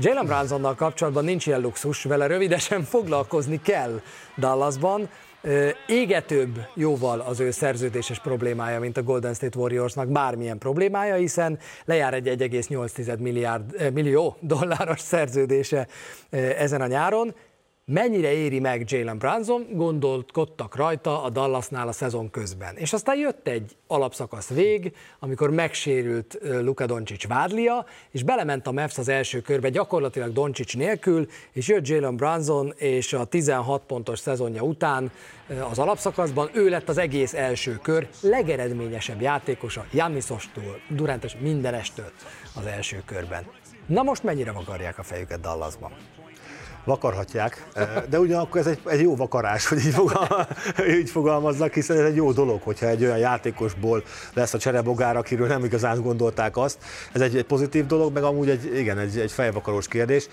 Jaylen Brownsonnal kapcsolatban nincs ilyen luxus, vele rövidesen foglalkozni kell Dallasban. Égetőbb jóval az ő szerződéses problémája, mint a Golden State Warriorsnak bármilyen problémája, hiszen lejár egy egy egész nyolc milliárd millió dolláros szerződése ezen a nyáron. Mennyire éri meg Jaylen Brunson, gondolkodtak rajta a Dallasnál a szezon közben. És aztán jött egy alapszakasz vég, amikor megsérült Luka Doncic vádlia, és belement a Mavs az első körbe gyakorlatilag Doncic nélkül, és jött Jaylen Brunson, és a tizenhat pontos szezonja után az alapszakaszban ő lett az egész első kör legeredményesebb játékosa, Giannisostól, Durantos, mindenestől az első körben. Na most mennyire vakarják a fejüket Dallasban? Vakarhatják, de ugyanakkor ez egy, egy jó vakarás, hogy így, fogalma, így fogalmaznak, hiszen ez egy jó dolog, hogyha egy olyan játékosból lesz a cserebogár, akiről nem igazán gondolták azt. Ez egy, egy pozitív dolog, meg amúgy egy, igen, egy, egy fejvakarós kérdés.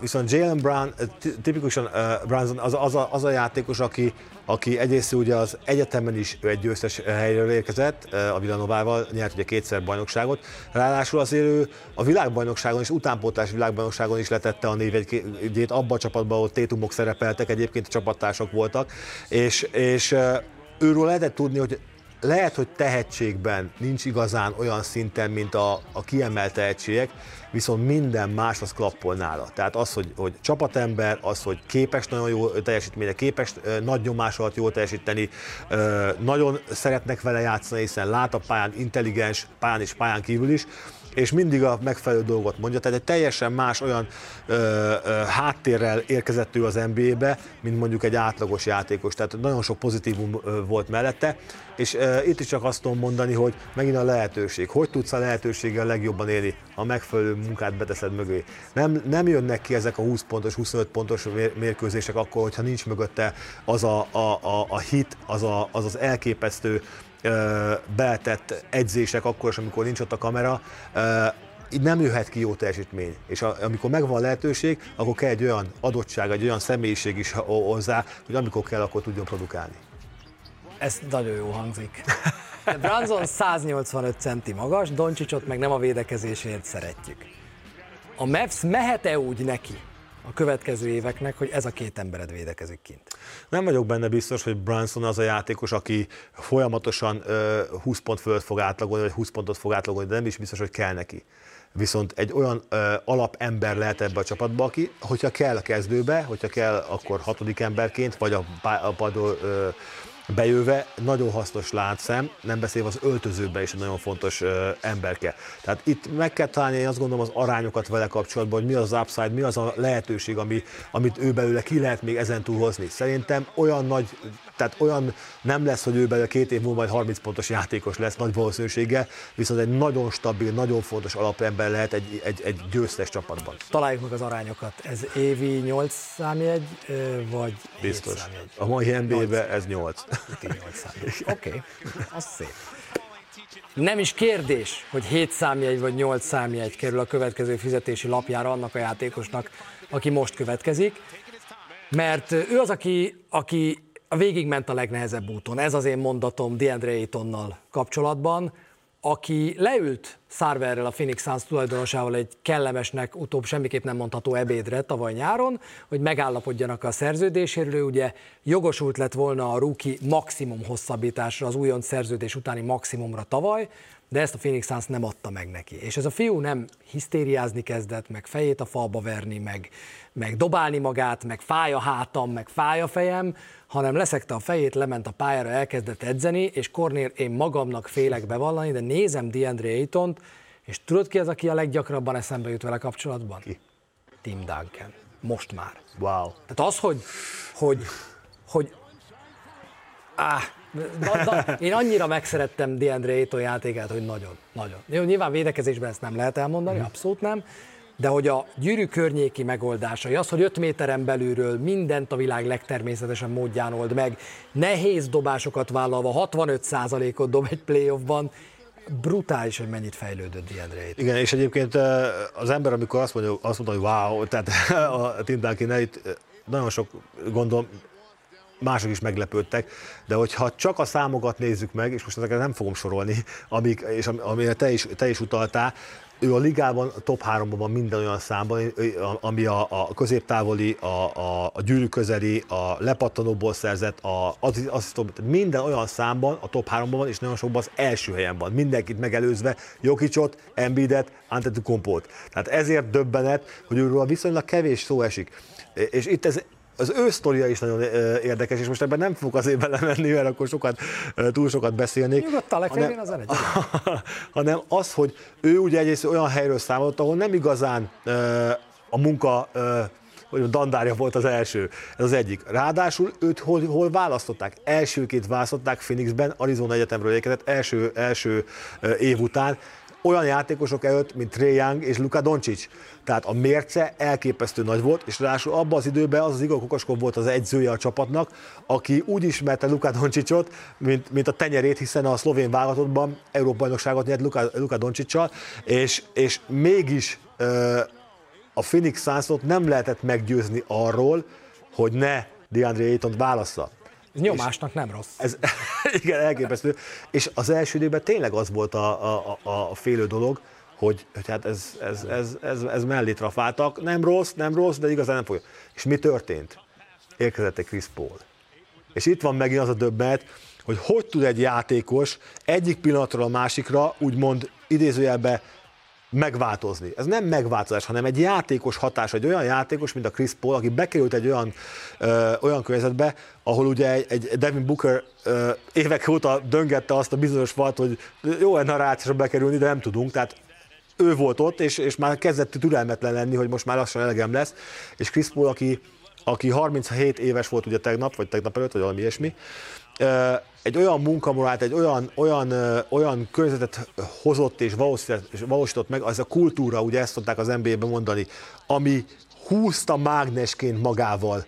Viszont Jaylen Brown, tipikusan Brownson az, az, a, az a játékos, aki, aki egyrészt ugye az egyetemen is egy győztes helyről érkezett, a Villanovával nyert ugye kétszer bajnokságot, ráadásul azért ő a világbajnokságon és utánpótlás világbajnokságon is letette a név egy abban a csapatban, ahol Tétumok szerepeltek, egyébként a csapattársak voltak, és, és őről lehetett tudni, hogy lehet, hogy tehetségben nincs igazán olyan szinten, mint a, a kiemelt tehetségek, viszont minden más az klappol nála. Tehát az, hogy, hogy csapatember, az, hogy képes nagyon jó teljesítményre, képes nagy nyomás alatt jól teljesíteni, nagyon szeretnek vele játszani, hiszen lát a pályán, intelligens pályán és pályán kívül is, és mindig a megfelelő dolgot mondja, tehát egy teljesen más olyan ö, ö, háttérrel érkezett ő az en bé á-be, mint mondjuk egy átlagos játékos, tehát nagyon sok pozitívum volt mellette, és ö, itt is csak azt tudom mondani, hogy megint a lehetőség, hogy tudsz a lehetőséggel legjobban élni, ha megfelelő munkát beteszed mögé. Nem, nem jönnek ki ezek a húsz pontos, huszonöt pontos mérkőzések akkor, hogyha nincs mögötte az a, a, a, a hit, az, a, az az elképesztő, beletett edzések akkor is, amikor nincs ott a kamera, így nem jöhet ki jó teljesítmény. És amikor megvan lehetőség, akkor kell egy olyan adottság, egy olyan személyiség is hozzá, hogy amikor kell, akkor tudjon produkálni. Ez nagyon jó hangzik. Brunson száznyolcvanöt centi magas, Doncsicsot meg nem a védekezésért szeretjük. A Mavs mehet-e úgy neki a következő éveknek, hogy ez a két embered védekezik kint? Nem vagyok benne biztos, hogy Brunson az a játékos, aki folyamatosan uh, húsz pont fölött fog átlagolni, vagy húsz pontot fog átlagolni, de nem is biztos, hogy kell neki. Viszont egy olyan uh, alapember lehet ebbe a csapatba, aki, hogyha kell a kezdőbe, hogyha kell, akkor hatodik emberként, vagy a, a padról uh, bejöve nagyon hasznos látszem, nem beszélve az öltözőben is egy nagyon fontos ö, emberke. Tehát itt meg kell találni, én azt gondolom, az arányokat vele kapcsolatban, hogy mi az az upside, mi az a lehetőség, ami, amit ő belőle ki lehet még ezen túl hozni. Szerintem olyan nagy, tehát olyan nem lesz, hogy ő belőle két év múlva majd harminc pontos játékos lesz nagy valószínűséggel, viszont egy nagyon stabil, nagyon fontos alapember lehet egy, egy, egy győztes csapatban. Találjuk meg az arányokat. Ez évi nyolc számjegy, vagy biztos. hét számjegy? A mai en bé á-ben ez nyolc. Oké, okay. Az szép. Nem is kérdés, hogy hét számjegy vagy nyolc számjegy kerül a következő fizetési lapjára annak a játékosnak, aki most következik, mert ő az, aki, aki végigment a legnehezebb úton. Ez az én mondatom DeAndre Aytonnal kapcsolatban, aki leült Sarverrel, a Phoenix Suns tulajdonosával egy kellemesnek, utóbb semmiképp nem mondható ebédre tavaly nyáron, hogy megállapodjanak a szerződéséről. Ő ugye jogosult lett volna a rookie maximum hosszabbításra, az újonc szerződés utáni maximumra tavaly, de ezt a Phoenix Suns nem adta meg neki. És ez a fiú nem hisztériázni kezdett, meg fejét a falba verni, meg, meg dobálni magát, meg fáj a hátam, meg fáj a fejem, hanem leszekte a fejét, lement a pályára, elkezdett edzeni, és Kornél, én magamnak félek bevallani, de nézem DeAndre Aytont, és tudod ki az, aki a leggyakrabban eszembe jut vele kapcsolatban? Ki? Tim Duncan. Most már. Wow. Tehát az, hogy... hogy, hogy áh, da, da, én annyira megszerettem DeAndre Ayton játékát, hogy nagyon, nagyon. Jó, nyilván védekezésben ezt nem lehet elmondani, mm. abszolút nem, de hogy a gyűrű környéki megoldásai, az, hogy öt méteren belülről mindent a világ legtermészetesen módján old meg, nehéz dobásokat vállalva, hatvanöt százalékot dob egy playoffban, brutális, hogy mennyit fejlődött DeAndre Ayton. Igen, és egyébként az ember, amikor azt mondja, azt mondja hogy wow, tehát a Tim Duncan-t nagyon sok gondol, mások is meglepődtek, de hogyha csak a számokat nézzük meg, és most ezeket nem fogom sorolni, amik, és am, amire te is, te is utaltál, ő a ligában, a top háromban van minden olyan számban, ami a, a középtávoli, a, a, a gyűrű közeli, a lepattanóból szerzett, a, az, az, minden olyan számban a top háromban van, és nagyon sokban az első helyen van. Mindenkit megelőzve, Jokićot, Embiidet, Antetokounmpót. Tehát ezért döbbenet, hogy őről viszonylag kevés szó esik. És itt ez az ő sztoria is nagyon érdekes, és most ebben nem fogok azért belemenni, mert akkor sokat, túl sokat beszélnék. Nyugodtan lekerülni az elegyet. Hanem az, hogy ő ugye egyrészt olyan helyről számolt, ahol nem igazán a munka, vagy a dandárja volt az első. Ez az egyik. Ráadásul őt hol, hol választották? Elsőként választották Phoenixben, Arizona Egyetemről érkezett első, első év után. Olyan játékosok előtt, mint Trae Young és Luka Doncic. Tehát a mérce elképesztő nagy volt, és ráadásul abban az időben az az Igor Kokoskov volt az edzője a csapatnak, aki úgy ismerte Luka Doncicot, mint, mint a tenyerét, hiszen a szlovén válogatottban Európa-bajnokságot nyert Luka, Luka Donciccal, és, és mégis ö, a Phoenix Sunsot nem lehetett meggyőzni arról, hogy ne DeAndre Aytont válassza. Nyomásnak nem rossz. Ez, igen, elképesztő. És az első időben tényleg az volt a, a, a félő dolog, hogy, hogy hát ez, ez, ez, ez, ez mellé trafáltak. Nem rossz, nem rossz, de igazán nem fogja. És mi történt? Érkezett egy Chris Paul. És itt van megint az a döbbenet, hogy hogy tud egy játékos egyik pillanatról a másikra, úgymond idézőjelben, megváltozni. Ez nem megváltozás, hanem egy játékos hatás, egy olyan játékos, mint a Chris Paul, aki bekerült egy olyan, ö, olyan környezetbe, ahol ugye egy, egy Devin Booker ö, évek óta döngette azt a bizonyos falat, hogy jó egy narrációra bekerülni, de nem tudunk, tehát ő volt ott, és, és már kezdett türelmetlen lenni, hogy most már lassan elegem lesz, és Chris Paul, aki, aki harminchét éves volt ugye tegnap, vagy tegnap előtt, vagy valami ilyesmi, ö, egy olyan munkamorát, egy olyan, olyan, olyan környezetet hozott és valósított meg, az a kultúra, ugye ezt szokták az en bé á-ben mondani, ami húzta mágnesként magával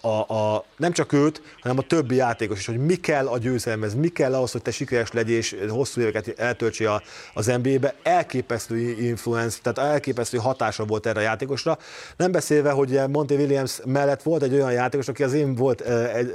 a, a, nem csak őt, hanem a többi játékos is, hogy mi kell a győzelemhez, mi kell ahhoz, hogy te sikeres legyél és hosszú éveket eltöltsél a, az en bé á-be, elképesztő influence, tehát elképesztő hatása volt erre a játékosra, nem beszélve, hogy Monty Williams mellett volt egy olyan játékos, aki az én volt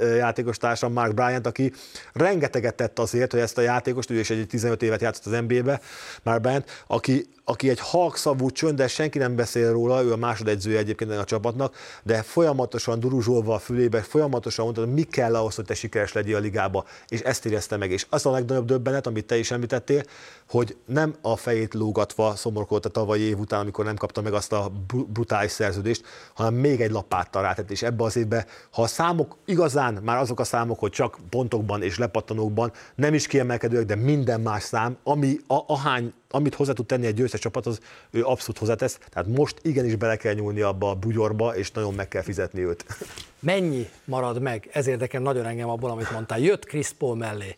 játékostársam, Mark Bryant, aki rengeteget tett azért, hogy ezt a játékost, ő is egy tizenöt évet játszott az en bé á-be, Mark Bryant, aki aki egy halkszavú, csöndes, senki nem beszél róla, ő a másodedzője egyébként a csapatnak, de folyamatosan duruzsolva a fülébe, folyamatosan mondta, hogy mi kell ahhoz, hogy te sikeres legyél a ligába, és ezt érezte meg. És az a legnagyobb döbbenet, amit te is említettél, hogy nem a fejét lógatva szomorkodta tavalyi év után, amikor nem kapta meg azt a brutális szerződést, hanem még egy lapáttal rátett, és ebbe az évben, ha a számok igazán, már azok a számok, hogy csak pontokban és lepattanókban nem is kiemelkedőek, de minden más szám, ami a, ahány amit hozzá tud tenni egy győztes csapathoz, ő abszolút hozzátesz, tehát most igenis bele kell nyúlni abba a bugyorba, és nagyon meg kell fizetni őt. Mennyi marad meg? Ez érdekel nagyon engem abból, amit mondtál. Jött Chris Paul mellé,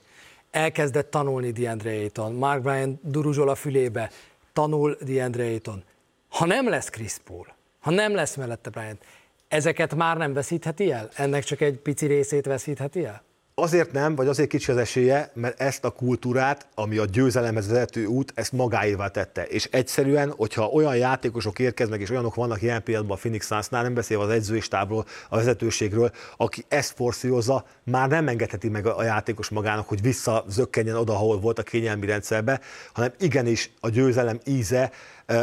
elkezdett tanulni DeAndre Ayton, Mark Bryant duruzsol a fülébe, tanul DeAndre Ayton. Ha nem lesz Chris Paul, ha nem lesz mellette Bryant, ezeket már nem veszítheti el? Ennek csak egy pici részét veszítheti el? Azért nem, vagy azért kicsi az esélye, mert ezt a kultúrát, ami a győzelemhez vezető út, ezt magáévá tette. És egyszerűen, hogyha olyan játékosok érkeznek, és olyanok vannak ilyen pillanatban a Phoenix Sunsnál, nem beszélve az edzői stábról, a vezetőségről, aki ezt forszírozza, már nem engedheti meg a játékos magának, hogy visszazökkenjen oda, ahol volt a kényelmi rendszerbe, hanem igenis a győzelem íze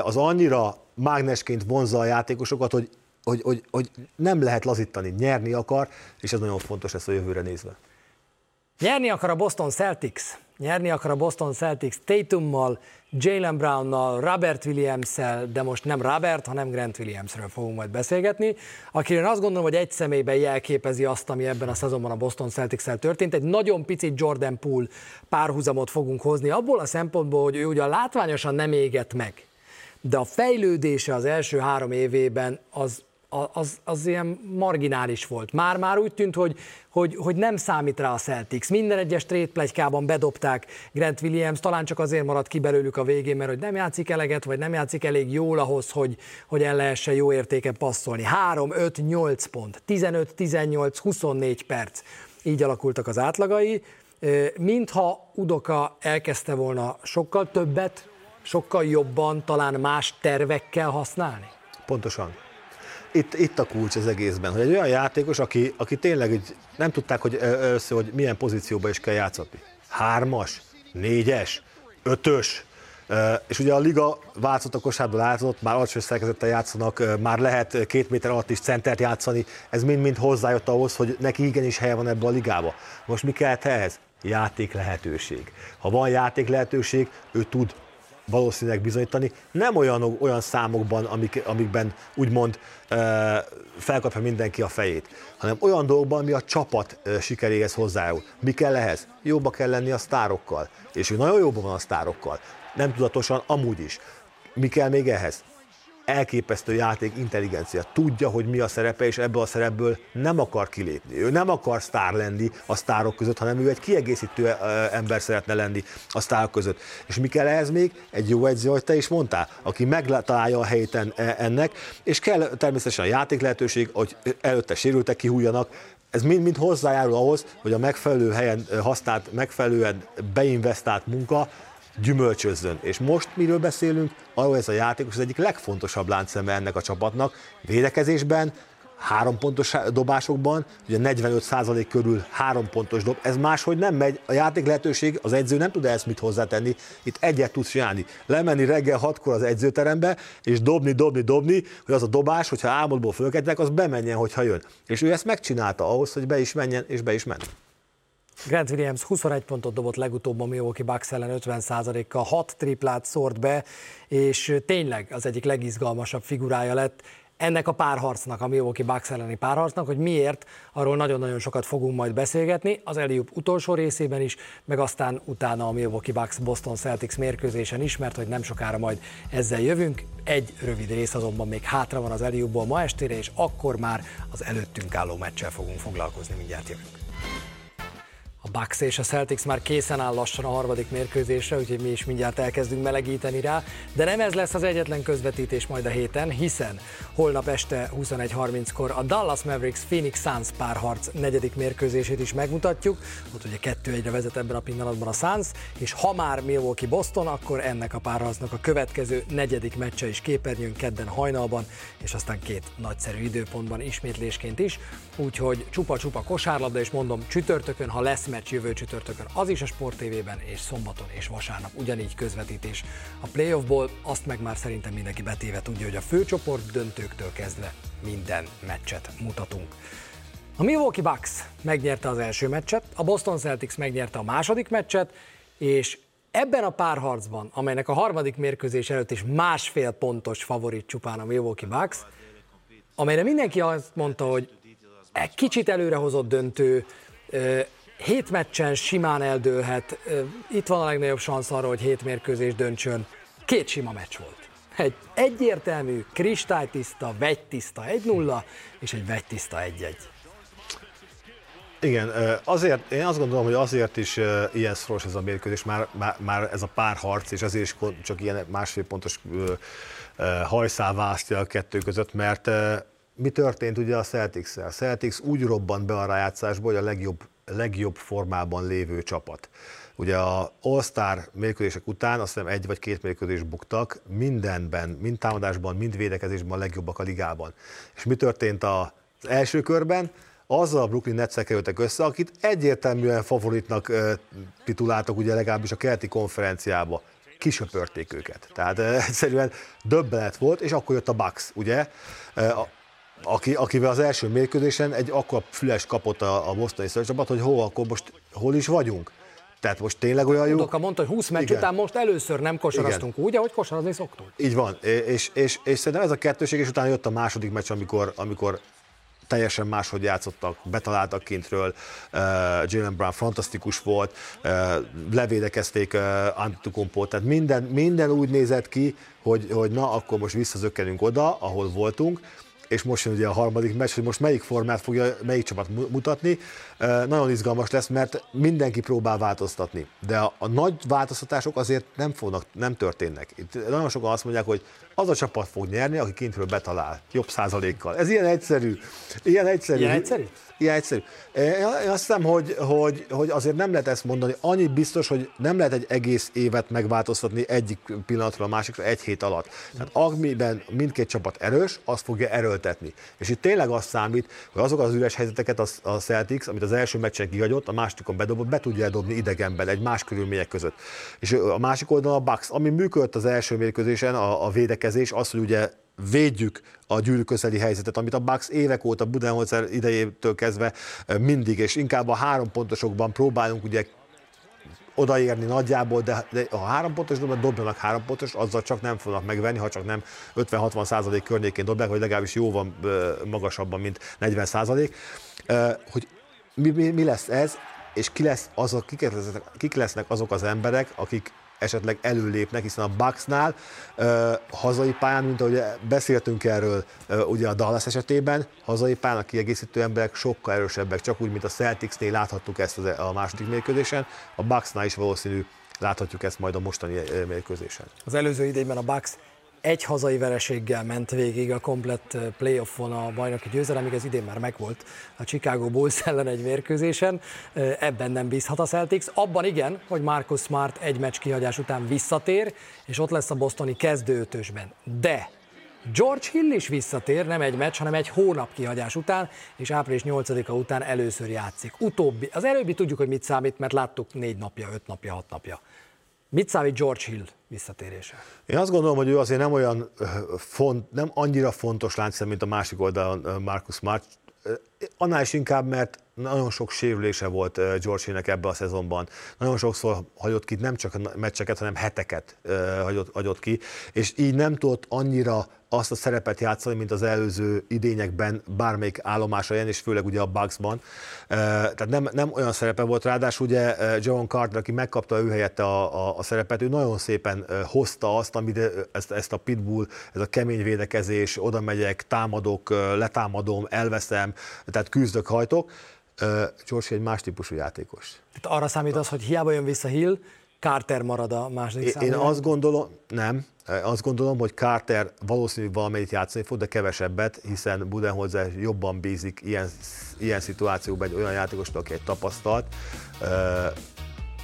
az annyira mágnesként vonzza a játékosokat, hogy, hogy, hogy, hogy nem lehet lazítani, nyerni akar, és ez nagyon fontos lesz a jövőre nézve. Nyerni akar a Boston Celtics, nyerni akar a Boston Celtics Tatummal, Jaylen Brownnal, Robert Williamssel, de most nem Robert, hanem Grant Williamsről fogunk majd beszélgetni, akiről azt gondolom, hogy egy személyben jelképezi azt, ami ebben a szezonban a Boston Celtics-szel történt. Egy nagyon picit Jordan Poole párhuzamot fogunk hozni, abból a szempontból, hogy ő ugyan látványosan nem égett meg, de a fejlődése az első három évében az... Az, az ilyen marginális volt. Már-már úgy tűnt, hogy, hogy, hogy nem számít rá a Celtics. Minden egyes trétpletykában bedobták Grant Williams, talán csak azért maradt ki belőlük a végén, mert hogy nem játszik eleget, vagy nem játszik elég jól ahhoz, hogy, hogy el lehessen jó értéken passzolni. három, öt, nyolc pont, tizenöt, tizennyolc, huszonnégy perc. Így alakultak az átlagai. Mintha Udoka elkezdte volna sokkal többet, sokkal jobban, talán más tervekkel használni? Pontosan. Itt, itt a kulcs az egészben, hogy egy olyan játékos, aki, aki tényleg nem tudták, hogy először, hogy milyen pozícióba is kell játszatni. Hármas, négyes, ötös, és ugye a liga változott, a kosárból változott, már alacsony szerkezettel játszanak, már lehet két méter alatt is centert játszani, ez mind-mind hozzájött ahhoz, hogy neki igenis helye van ebbe a ligába. Most mi kellett ehhez? Játék lehetőség. Ha van játék lehetőség, ő tud valószínűleg bizonyítani, nem olyan, olyan számokban, amik, amikben úgymond felkapja mindenki a fejét, hanem olyan dolgokban, ami a csapat sikeréhez hozzájárul. Mi kell ehhez? Jóba kell lenni a sztárokkal, és ő nagyon jóban van a sztárokkal, nem tudatosan, amúgy is. Mi kell még ehhez? Elképesztő játék, intelligencia. Tudja, hogy mi a szerepe, és ebből a szerepből nem akar kilépni. Ő nem akar sztár lenni a sztárok között, hanem ő egy kiegészítő ember szeretne lenni a sztárok között. És mi kell ehhez még? Egy jó edző, ahogy te is mondtál, aki megtalálja a helyét ennek, és kell természetesen a játék lehetőség, hogy előtte sérültek kihújjanak. Ez mind-mind hozzájárul ahhoz, hogy a megfelelő helyen használt, megfelelően beinvestált munka gyümölcsözzön. És most miről beszélünk? Arról ez a játékos az egyik legfontosabb láncszeme ennek a csapatnak. Védekezésben, hárompontos dobásokban, ugye negyvenöt százalék körül hárompontos dob, ez máshogy nem megy, a játék lehetőség, az edző nem tud ezt mit hozzátenni, itt egyet tudsz csinálni. Lemenni reggel hatkor az edzőterembe, és dobni, dobni, dobni, hogy az a dobás, hogyha álmodból fölkeltek, az bemenjen, hogyha jön. És ő ezt megcsinálta ahhoz, hogy be is menjen, és be is ment. Grant Williams huszonegy pontot dobott legutóbb a Milwaukee Bucks ellen ötven százalékkal, hat triplát szórt be, és tényleg az egyik legizgalmasabb figurája lett ennek a párharcnak, a Milwaukee Bucks elleni párharcnak, hogy miért, arról nagyon-nagyon sokat fogunk majd beszélgetni, az előbb utolsó részében is, meg aztán utána a Milwaukee Bucks-Boston Celtics mérkőzésen is, mert hogy nem sokára majd ezzel jövünk. Egy rövid rész azonban még hátra van az előbbból ma estére, és akkor már az előttünk álló meccsel fogunk foglalkozni, mindjárt jövünk. A Bucks és a Celtics már készen áll lassan a harmadik mérkőzésre, úgyhogy mi is mindjárt elkezdünk melegíteni rá, de nem ez lesz az egyetlen közvetítés majd a héten, hiszen holnap este huszonegy harminckor a Dallas Mavericks Phoenix Suns párharc negyedik mérkőzését is megmutatjuk, ott ugye kettő egyre vezet ebben a pillanatban a Suns, és ha már Milwaukee Boston, akkor ennek a párharcnak a következő negyedik meccse is képernyőn kedden hajnalban, és aztán két nagyszerű időpontban ismétlésként is, úgyhogy csupa-csupa kosárlabda, és mondom, csütörtökön, ha lesz meccs jövő csütörtökön, az is a Sport té vében, és szombaton és vasárnap ugyanígy közvetítés a playoffból, azt meg már szerintem mindenki betéve tudja, hogy a főcsoport döntőktől kezdve minden meccset mutatunk. A Milwaukee Bucks megnyerte az első meccset, a Boston Celtics megnyerte a második meccset, és ebben a párharcban, amelynek a harmadik mérkőzés előtt is másfél pontos favorit csupán a Milwaukee Bucks, amelyre mindenki azt mondta, hogy egy kicsit előrehozott döntő, hét meccsen simán eldőlhet, itt van a legnagyobb szansz arra, hogy hét mérkőzés döntsön. Két sima meccs volt. Egy egyértelmű, kristálytiszta, vegytiszta egy nulla, és egy vegytiszta egy egy. Igen, azért, én azt gondolom, hogy azért is ilyen szoros ez a mérkőzés, már, már, már ez a párharc, és azért is csak ilyen másfél pontos hajszál választja a kettő között, mert mi történt ugye a Celtics-szel? A Celtics úgy robbant be a rájátszásba, hogy a legjobb legjobb formában lévő csapat. Ugye a All-Star mérkőzések után azt hiszem egy vagy két mérkőzést buktak, mindenben, mind támadásban, mind védekezésben a legjobbak a ligában. És mi történt az első körben? Azzal a Brooklyn Netszel kerültek össze, akit egyértelműen favoritnak tituláltak, ugye legalábbis a keleti konferenciába. Kisöpörték őket. Tehát egyszerűen döbbenet volt, és akkor jött a Bucks, ugye? Aki, akivel az első mérkőzésen egy akkora füles kapott a, a bostoni szörcsapat, hogy hol, akkor most hol is vagyunk? Tehát most tényleg olyan jó? Udoka mondta, hogy húsz meccs igen. után most először nem kosaraztunk igen. úgy, ahogy kosarazni szoktunk. Így van, és, és, és szerintem ez a kettőség, és utána jött a második meccs, amikor, amikor teljesen máshogy játszottak, betaláltak kintről, uh, Jaylen Brown fantasztikus volt, uh, levédekezték uh, Antetokounmpót, tehát minden, minden úgy nézett ki, hogy, hogy na, akkor most visszazökkenünk oda, ahol voltunk, és most jön ugye a harmadik meccs, hogy most melyik formát fogja, melyik csapat mutatni. Uh, nagyon izgalmas lesz, mert mindenki próbál változtatni, de a, a nagy változtatások azért nem fognak, nem történnek. Itt nagyon sokan azt mondják, hogy az a csapat fog nyerni, aki kintről betalál, jobb százalékkal. Ez ilyen egyszerű. Ilyen egyszerű. Ilyen egyszerű? Ilyen egyszerű. Én azt hiszem, hogy, hogy, hogy azért nem lehet ezt mondani. Annyi biztos, hogy nem lehet egy egész évet megváltoztatni egyik pillanatról a másikra egy hét alatt. Tehát amiben mindkét csapat erős, azt fogja erőltetni. És itt tényleg azt számít, hogy azok az üres helyzeteket a Celtics, amit az első meccsen kihagyott, a másodikon bedobott, be tudja dobni idegenben, egy más körülmények között. És a másik oldalon a Bucks, ami működött az első mérkőzésen, a, a védekezés, az, hogy ugye védjük a gyűrű közeli helyzetet, amit a Bucks évek óta Budenholzer idejétől kezdve mindig, és inkább a három pontosokban próbálunk ugye odaérni nagyjából, de, de a három pontosokban dobjanak három pontos, azzal csak nem fognak megvenni, ha csak nem ötven-hatvan százalék környékén dobják, vagy legalábbis jóval magasabban, mint negyven százalék. Hogy mi, mi, mi lesz ez, és ki lesz azok, kik, lesznek, kik lesznek azok az emberek, akik esetleg előlépnek, hiszen a Bucksnál uh, hazai pályán, mint ahogy beszéltünk erről uh, ugye a Dallas esetében, hazai pályán a kiegészítő emberek sokkal erősebbek, csak úgy, mint a Celticsnél láthattuk ezt a második mérkőzésen, a Bucksnál is valószínű láthatjuk ezt majd a mostani mérkőzésen. Az előző idényben a Bucks egy hazai vereséggel ment végig a komplett playoffon a bajnoki győzelemig, ez idén már megvolt a Chicago Bulls ellen egy mérkőzésen, ebben nem bízhat a Celtics, abban igen, hogy Marcus Smart egy meccs kihagyás után visszatér, és ott lesz a bostoni kezdőötösben, de George Hill is visszatér, nem egy meccs, hanem egy hónap kihagyás után, és április nyolcadika után először játszik. Utóbbi, az előbbi tudjuk, hogy mit számít, mert láttuk négy napja, öt napja, hat napja. Mit számít George Hill visszatérése? Én azt gondolom, hogy ő azért nem olyan font, nem annyira fontos láncszem, mint a másik oldalon Marcus Smart. Annál is inkább, mert nagyon sok sérülése volt George Hillnek ebben a szezonban. Nagyon sokszor hagyott ki nem csak meccseket, hanem heteket hagyott, hagyott ki, és így nem tudott annyira azt a szerepet játszani, mint az előző idényekben bármelyik állomásra jön, és főleg ugye a Bucksban. Tehát nem, nem olyan szerepe volt, ráadásul ugye John Carter, aki megkapta ő helyette a, a, a szerepet, ő nagyon szépen hozta azt, amit ezt, ezt a pitbull, ez a kemény védekezés, oda megyek, támadok, letámadom, elveszem, tehát küzdök, hajtok. George egy más típusú játékos. Tehát arra számít az, hogy hiába jön vissza Hill, Carter marad a második számban? Én azt gondolom, nem, azt gondolom, hogy Carter valószínűleg valamelyik játszani fog, de kevesebbet, hiszen Budenholzer jobban bízik ilyen, ilyen szituációban egy olyan játékosnak, aki egy tapasztalt,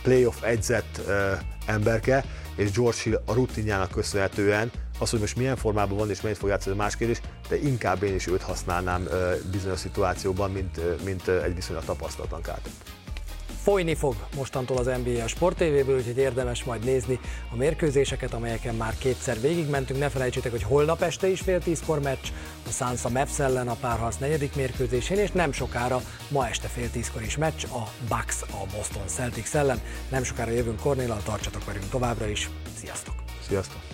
playoff edzett emberke, és George Hill a rutinjának köszönhetően, az, hogy most milyen formában van és mennyit fog játszani, a más kérdés, de inkább én is őt használnám bizonyos szituációban, mint, mint egy viszonylag tapasztalatlan Carter. Folyni fog mostantól az en bé á a Sport té véből, úgyhogy érdemes majd nézni a mérkőzéseket, amelyeken már kétszer végigmentünk. Ne felejtsétek, hogy holnap este is fél tízkor meccs, a Suns a Mavs ellen a párharc negyedik mérkőzésén, és nem sokára ma este fél tízkor is meccs, a Bucks a Boston Celtics ellen. Nem sokára jövünk Kornéllal, tartsatok velünk továbbra is. Sziasztok! Sziasztok!